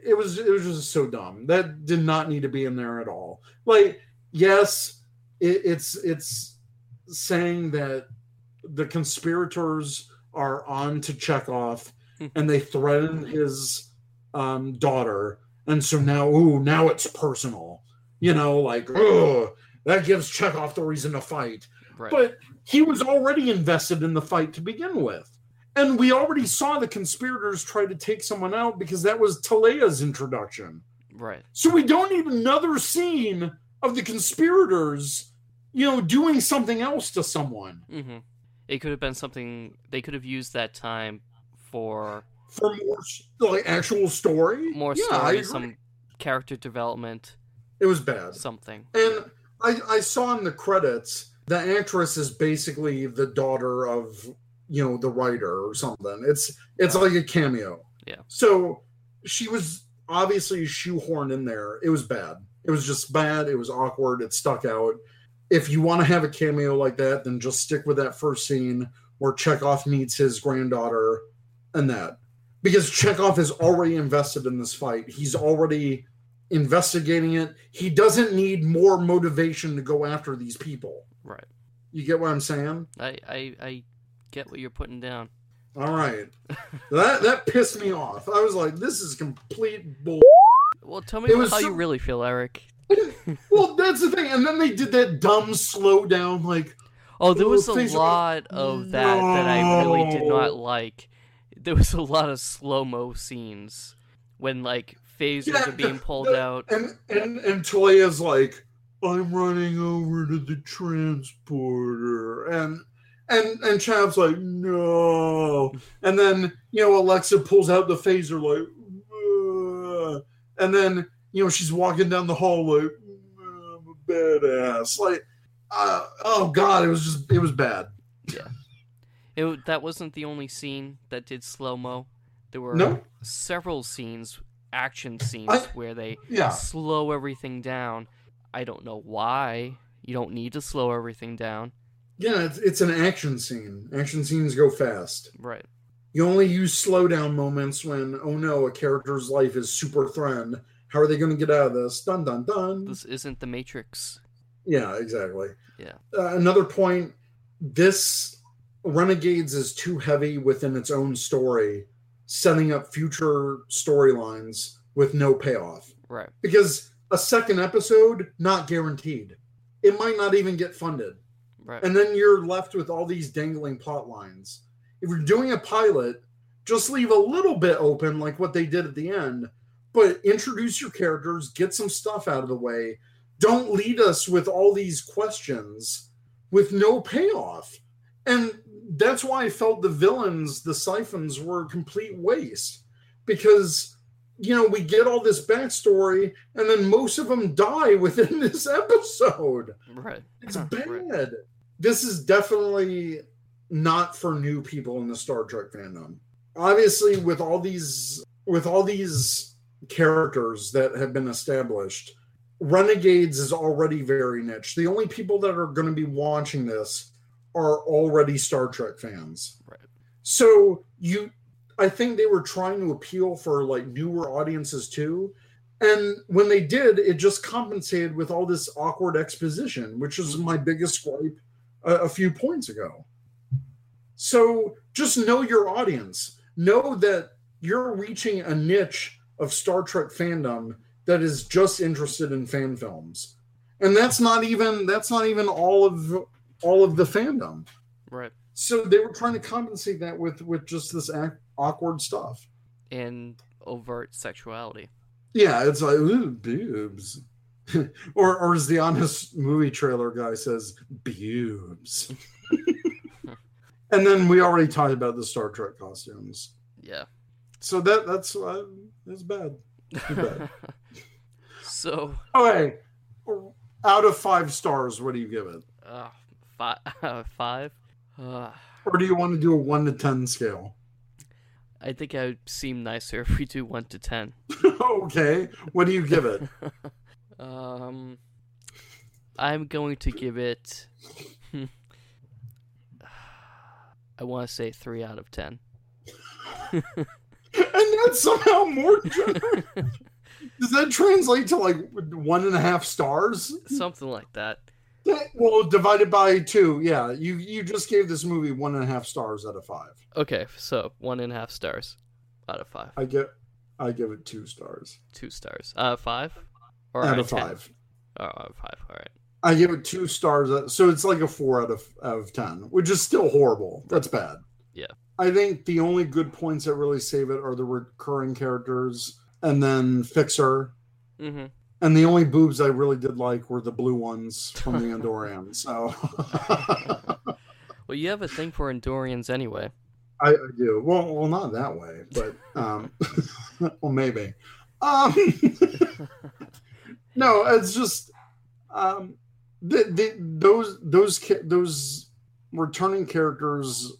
it was it was just so dumb. That did not need to be in there at all. Like, yes, it, it's it's saying that the conspirators are on to Chekov, and they threatened his um, daughter, and so now, ooh, now it's personal. You know, like, oh, That gives Chekov the reason to fight. Right. But he was already invested in the fight to begin with. And we already saw the conspirators try to take someone out because that was Talea's introduction. Right. So we don't need another scene of the conspirators, you know, doing something else to someone. Mm-hmm. It could have been something... They could have used that time for... For more, like, actual story? More yeah, story, some character development. It was bad. Something. And I, I saw in the credits, the actress is basically the daughter of, you know, the writer or something. It's it's like a cameo. Yeah. So she was obviously shoehorned in there. It was bad. It was just bad. It was awkward. It stuck out. If you want to have a cameo like that, then just stick with that first scene where Chekov meets his granddaughter and that. Because Chekov is already invested in this fight. He's already investigating it. He doesn't need more motivation to go after these people. Right. You get what I'm saying? I I, I get what you're putting down. All right. that that pissed me off. I was like, this is complete bull. Well, tell me how so- you really feel, Eric. Well, that's the thing. And then they did that dumb slow down, like... Oh, there was a lot like, of that no. that I really did not like. There was a lot of slow-mo scenes when, like, phasers yeah, are being pulled the, out. And, and, and Talea's like, I'm running over to the transporter. And and, and Chav's like, no. And then, you know, Alexa pulls out the phaser like, ugh. And then, you know, she's walking down the hall like, I'm a badass. Like, uh, oh, God, it was just, it was bad. Yeah. It, that wasn't the only scene that did slow-mo. There were no. several scenes, action scenes, I, where they yeah. slow everything down. I don't know why. You don't need to slow everything down. Yeah, it's, it's an action scene. Action scenes go fast. Right. You only use slow-down moments when, oh no, a character's life is super threatened. How are they going to get out of this? Dun, dun, dun. This isn't The Matrix. Yeah, exactly. Yeah. Uh, another point, this... Renegades is too heavy within its own story, setting up future storylines with no payoff. Right. Because a second episode, not guaranteed. It might not even get funded. Right. And then you're left with all these dangling plot lines. If you're doing a pilot, just leave a little bit open like what they did at the end, but introduce your characters, get some stuff out of the way. Don't lead us with all these questions with no payoff. And that's why I felt the villains, the Siphons, were a complete waste. Because, you know, we get all this backstory, and then most of them die within this episode. Right. It's bad. Right. This is definitely not for new people in the Star Trek fandom. Obviously, with all these, with all these characters that have been established, Renegades is already very niche. The only people that are going to be watching this are already Star Trek fans. Right. So you, I think they were trying to appeal for like newer audiences too. And when they did, it just compensated with all this awkward exposition, which is my biggest gripe a, a few points ago. So just know your audience. Know that you're reaching a niche of Star Trek fandom that is just interested in fan films. And that's not even, that's not even all of all of the fandom. Right. So they were trying to compensate that with, with just this act, awkward stuff. And overt sexuality. Yeah, it's like, ooh, boobs. or, or as the honest movie trailer guy says, boobs. And then we already talked about the Star Trek costumes. Yeah. So that that's uh, that's bad. bad. So. Okay. Out of five stars, what do you give it? Uh Five? Uh, five? Uh, or do you want to do a one to ten scale? I think I would seem nicer if we do one to ten. Okay. What do you give it? um, I'm going to give it... I want to say three out of ten. And that's somehow more generous. Does that translate to like one and a half stars? Something like that. Well, divided by two, yeah. You you just gave this movie one and a half stars out of five. Okay, so one and a half stars out of five. I give, I give it two stars. Two stars. Out of five? Or out of five. Oh, out of five, all right. I give it two stars, so it's like a four out of, out of ten, which is still horrible. That's bad. Yeah. I think the only good points that really save it are the recurring characters and then Fixer. Mm-hmm. And the only boobs I really did like were the blue ones from the Andorian. So, well, you have a thing for Andorians anyway. I, I do. Well, well, not that way, but um, well, maybe. Um, no, it's just um, the, the, those those those returning characters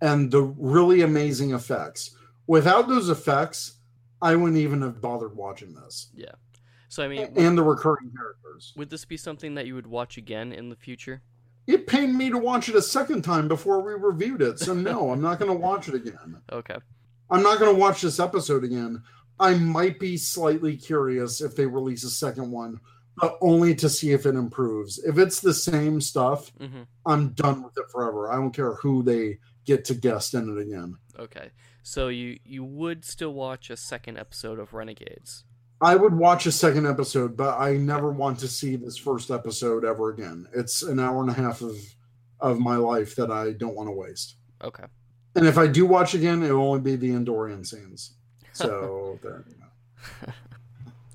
and the really amazing effects. Without those effects, I wouldn't even have bothered watching this. Yeah. So I mean, and would, the recurring characters. Would this be something that you would watch again in the future? It pained me to watch it a second time before we reviewed it, so no, I'm not going to watch it again. Okay. I'm not going to watch this episode again. I might be slightly curious if they release a second one, but only to see if it improves. If it's the same stuff, mm-hmm. I'm done with it forever. I don't care who they get to guest in it again. Okay. So you, you would still watch a second episode of Renegades? I would watch a second episode, but I never want to see this first episode ever again. It's an hour and a half of, of my life that I don't want to waste. Okay. And if I do watch again, it will only be the Andorian scenes. So there you go.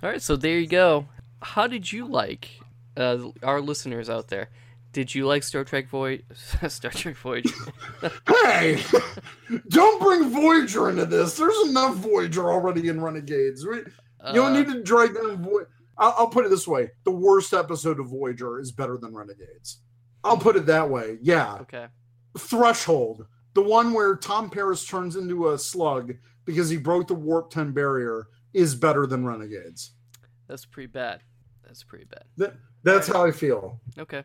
All right, so there you go. How did you like uh, our listeners out there? Did you like Star Trek Voy- Star Trek Voyager? Hey! Don't bring Voyager into this. There's enough Voyager already in Renegades. We- You don't need to drag them. Vo- I'll, I'll put it this way. The worst episode of Voyager is better than Renegades. I'll put it that way. Yeah. Okay. Threshold. The one where Tom Paris turns into a slug because he broke the Warp ten barrier is better than Renegades. That's pretty bad. That's pretty bad. That, that's how I feel. Okay.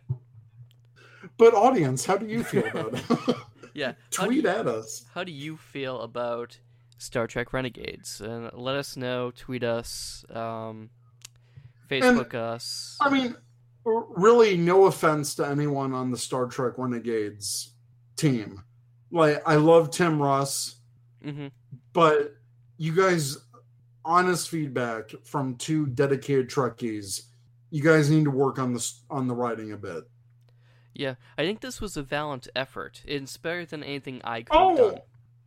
But audience, how do you feel about it? Yeah. Tweet you, at us. How do you feel about Star Trek Renegades, and let us know, tweet us, um, Facebook and, us. I mean, really, no offense to anyone on the Star Trek Renegades team. Like, I love Tim Russ, mm-hmm. but you guys, honest feedback from two dedicated Trekkies. You guys need to work on the on the writing a bit. Yeah, I think this was a valiant effort. It's better than anything I could oh. have done.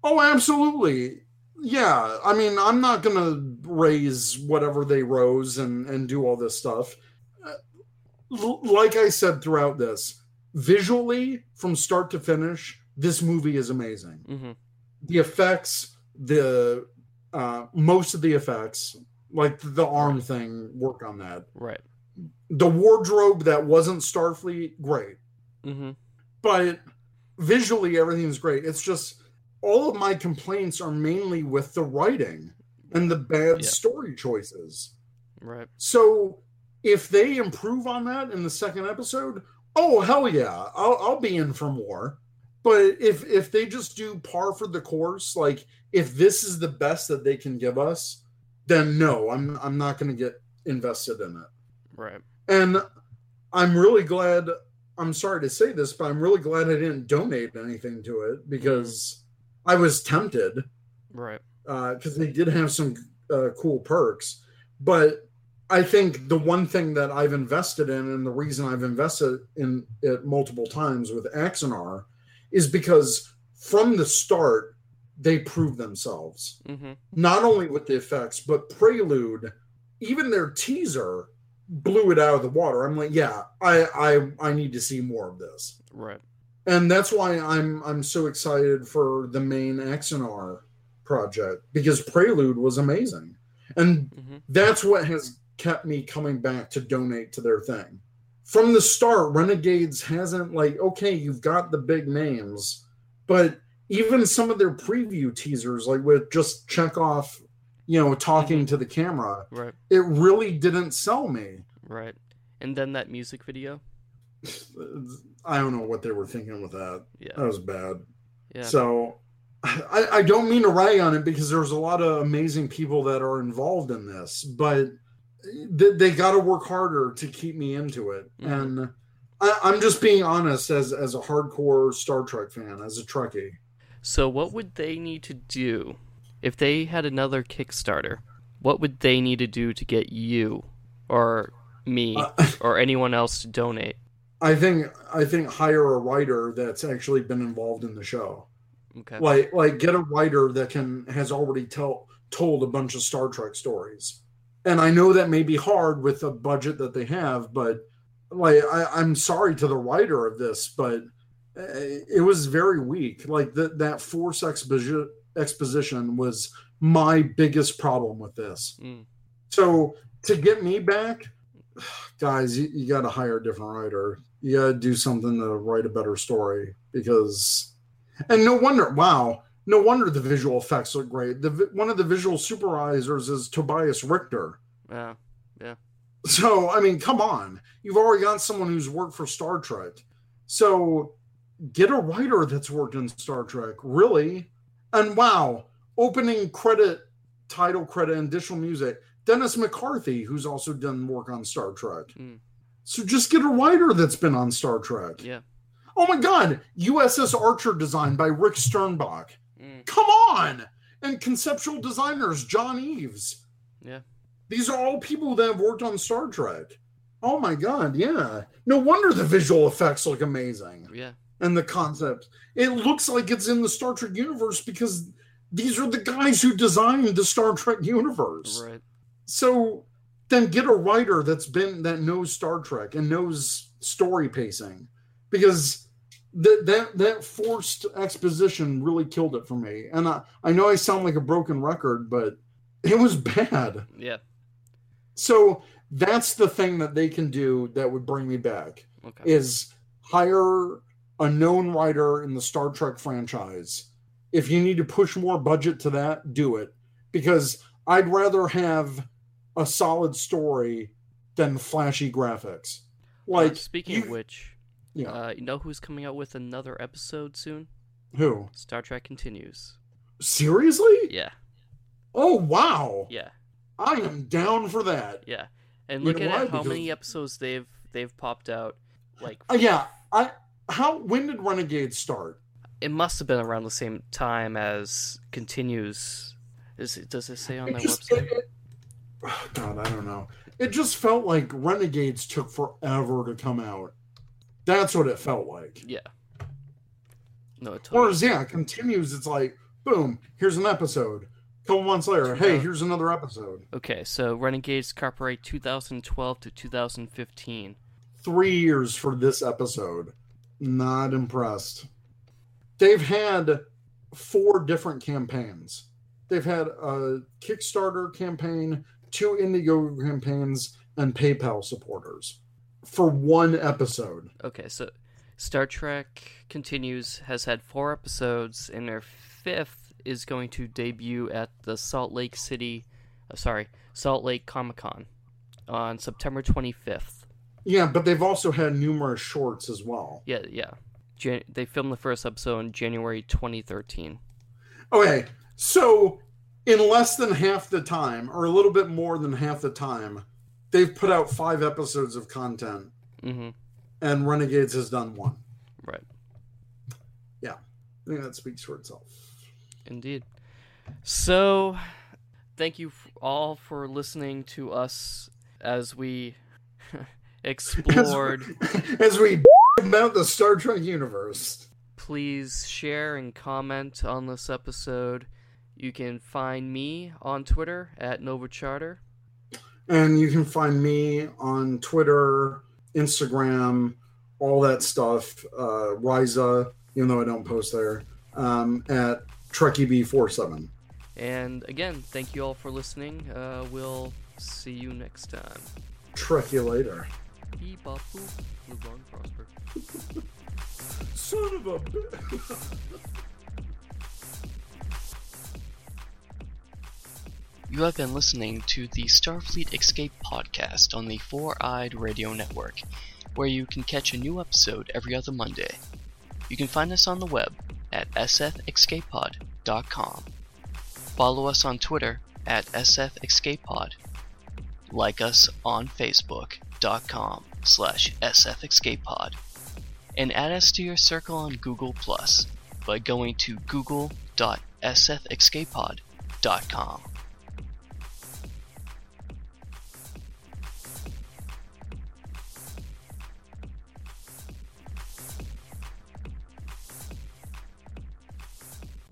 Oh, absolutely. Yeah, I mean, I'm not going to raise whatever they rose and, and do all this stuff. L- like I said throughout this, visually, from start to finish, this movie is amazing. Mm-hmm. The effects, the uh, most of the effects, like the arm thing, work on that. Right. The wardrobe that wasn't Starfleet, great. Mm-hmm. But visually, everything's great. It's just... all of my complaints are mainly with the writing and the bad yeah. story choices. Right. So if they improve on that in the second episode, oh, hell yeah, I'll, I'll be in for more. But if, if they just do par for the course, like if this is the best that they can give us, then no, I'm, I'm not going to get invested in it. Right. And I'm really glad, I'm sorry to say this, but I'm really glad I didn't donate anything to it because... I was tempted, right? Because uh, they did have some uh, cool perks, but I think the one thing that I've invested in, and the reason I've invested in it multiple times with Axanar, is because from the start they proved themselves. Mm-hmm. Not only with the effects, but Prelude, even their teaser blew it out of the water. I'm like, yeah, I I, I need to see more of this, right? And that's why I'm I'm so excited for the main Axanar project, because Prelude was amazing. And mm-hmm. that's what has kept me coming back to donate to their thing. From the start, Renegades hasn't, like, okay, you've got the big names, but even some of their preview teasers, like with just Chekov, you know, talking mm-hmm. to the camera, right. It really didn't sell me. Right. And then that music video? I don't know what they were thinking with that. Yeah. That was bad. Yeah. So I, I don't mean to rag on it because there's a lot of amazing people that are involved in this, but they, they got to work harder to keep me into it. Mm-hmm. And I, I'm just being honest as, as a hardcore Star Trek fan, as a Trekkie. So what would they need to do if they had another Kickstarter? What would they need to do to get you or me uh, or anyone else to donate? I think I think hire a writer that's actually been involved in the show. Okay. Like like get a writer that can has already tell told a bunch of Star Trek stories. And I know that may be hard with the budget that they have, but like I, I'm sorry to the writer of this, but it was very weak. Like the, that force expo- exposition was my biggest problem with this. Mm. So to get me back, guys, you, you got to hire a different writer. You got to do something to write a better story because, and no wonder, wow, no wonder the visual effects look great. The, one of the visual supervisors is Tobias Richter. Yeah, yeah. So, I mean, come on. You've already got someone who's worked for Star Trek. So get a writer that's worked in Star Trek, really. And wow, opening credit, title credit, and additional music. Dennis McCarthy, who's also done work on Star Trek. Mm. So just get a writer that's been on Star Trek. Yeah. Oh my God, U S S Archer designed by Rick Sternbach. Mm. Come on! And conceptual designers, John Eaves. Yeah. These are all people that have worked on Star Trek. Oh my God, yeah. No wonder the visual effects look amazing. Yeah. And the concept. It looks like it's in the Star Trek universe because these are the guys who designed the Star Trek universe. Right. So then get a writer that's been, that knows Star Trek and knows story pacing, because that, that, that forced exposition really killed it for me. And I, I know I sound like a broken record, but it was bad. Yeah. So that's the thing that they can do that would bring me back, okay, is hire a known writer in the Star Trek franchise. If you need to push more budget to that, do it, because I'd rather have a solid story than flashy graphics. Like, uh, speaking you, of which, yeah. uh, you know who's coming out with another episode soon? Who? Star Trek Continues. Seriously? Yeah. Oh, wow. Yeah. I am down for that. Yeah. And look at how because... many episodes they've they've popped out. Like, uh, yeah. I how when did Renegades start? It must have been around the same time as Continues. Is it, does it say on their website? It, it, oh God, I don't know. It just felt like Renegades took forever to come out. That's what it felt like. Yeah. No, it totally. Whereas, yeah, Continues, it's like, boom, here's an episode. A couple months later, hey, here's another episode. Okay, so Renegades copyright two thousand twelve to two thousand fifteen. Three years for this episode. Not impressed. They've had four different campaigns. They've had a Kickstarter campaign, two Indiegogo campaigns, and PayPal supporters for one episode. Okay, so Star Trek Continues has had four episodes, and their fifth is going to debut at the Salt Lake City, uh, sorry, Salt Lake Comic-Con on September twenty-fifth. Yeah, but they've also had numerous shorts as well. Yeah, yeah. Jan- they filmed the first episode in January twenty thirteen. Okay. So, in less than half the time, or a little bit more than half the time, they've put out five episodes of content, mm-hmm, and Renegades has done one. Right. Yeah. I think that speaks for itself. Indeed. So, thank you all for listening to us as we explored... As we, as we about the Star Trek universe. Please share and comment on this episode. You can find me on Twitter at NovaCharter. And you can find me on Twitter, Instagram, all that stuff. Uh, Ryza, even though I don't post there, um, at Trekkie B forty-seven. And again, thank you all for listening. Uh, we'll see you next time. Trek you later. Son of a bitch. You have been listening to the Starfleet Escape Podcast on the Four Eyed Radio Network, where you can catch a new episode every other Monday. You can find us on the web at s f escape pod dot com. Follow us on Twitter at s f escape pod. Like us on facebook dot com slash sfescapepod. And add us to your circle on Google Plus by going to google dot s f escape pod dot com.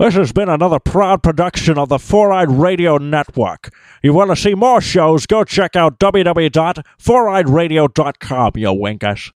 This has been another proud production of the Four Eyed Radio Network. You want to see more shows? Go check out w w w dot four eyed radio dot com, you winkers.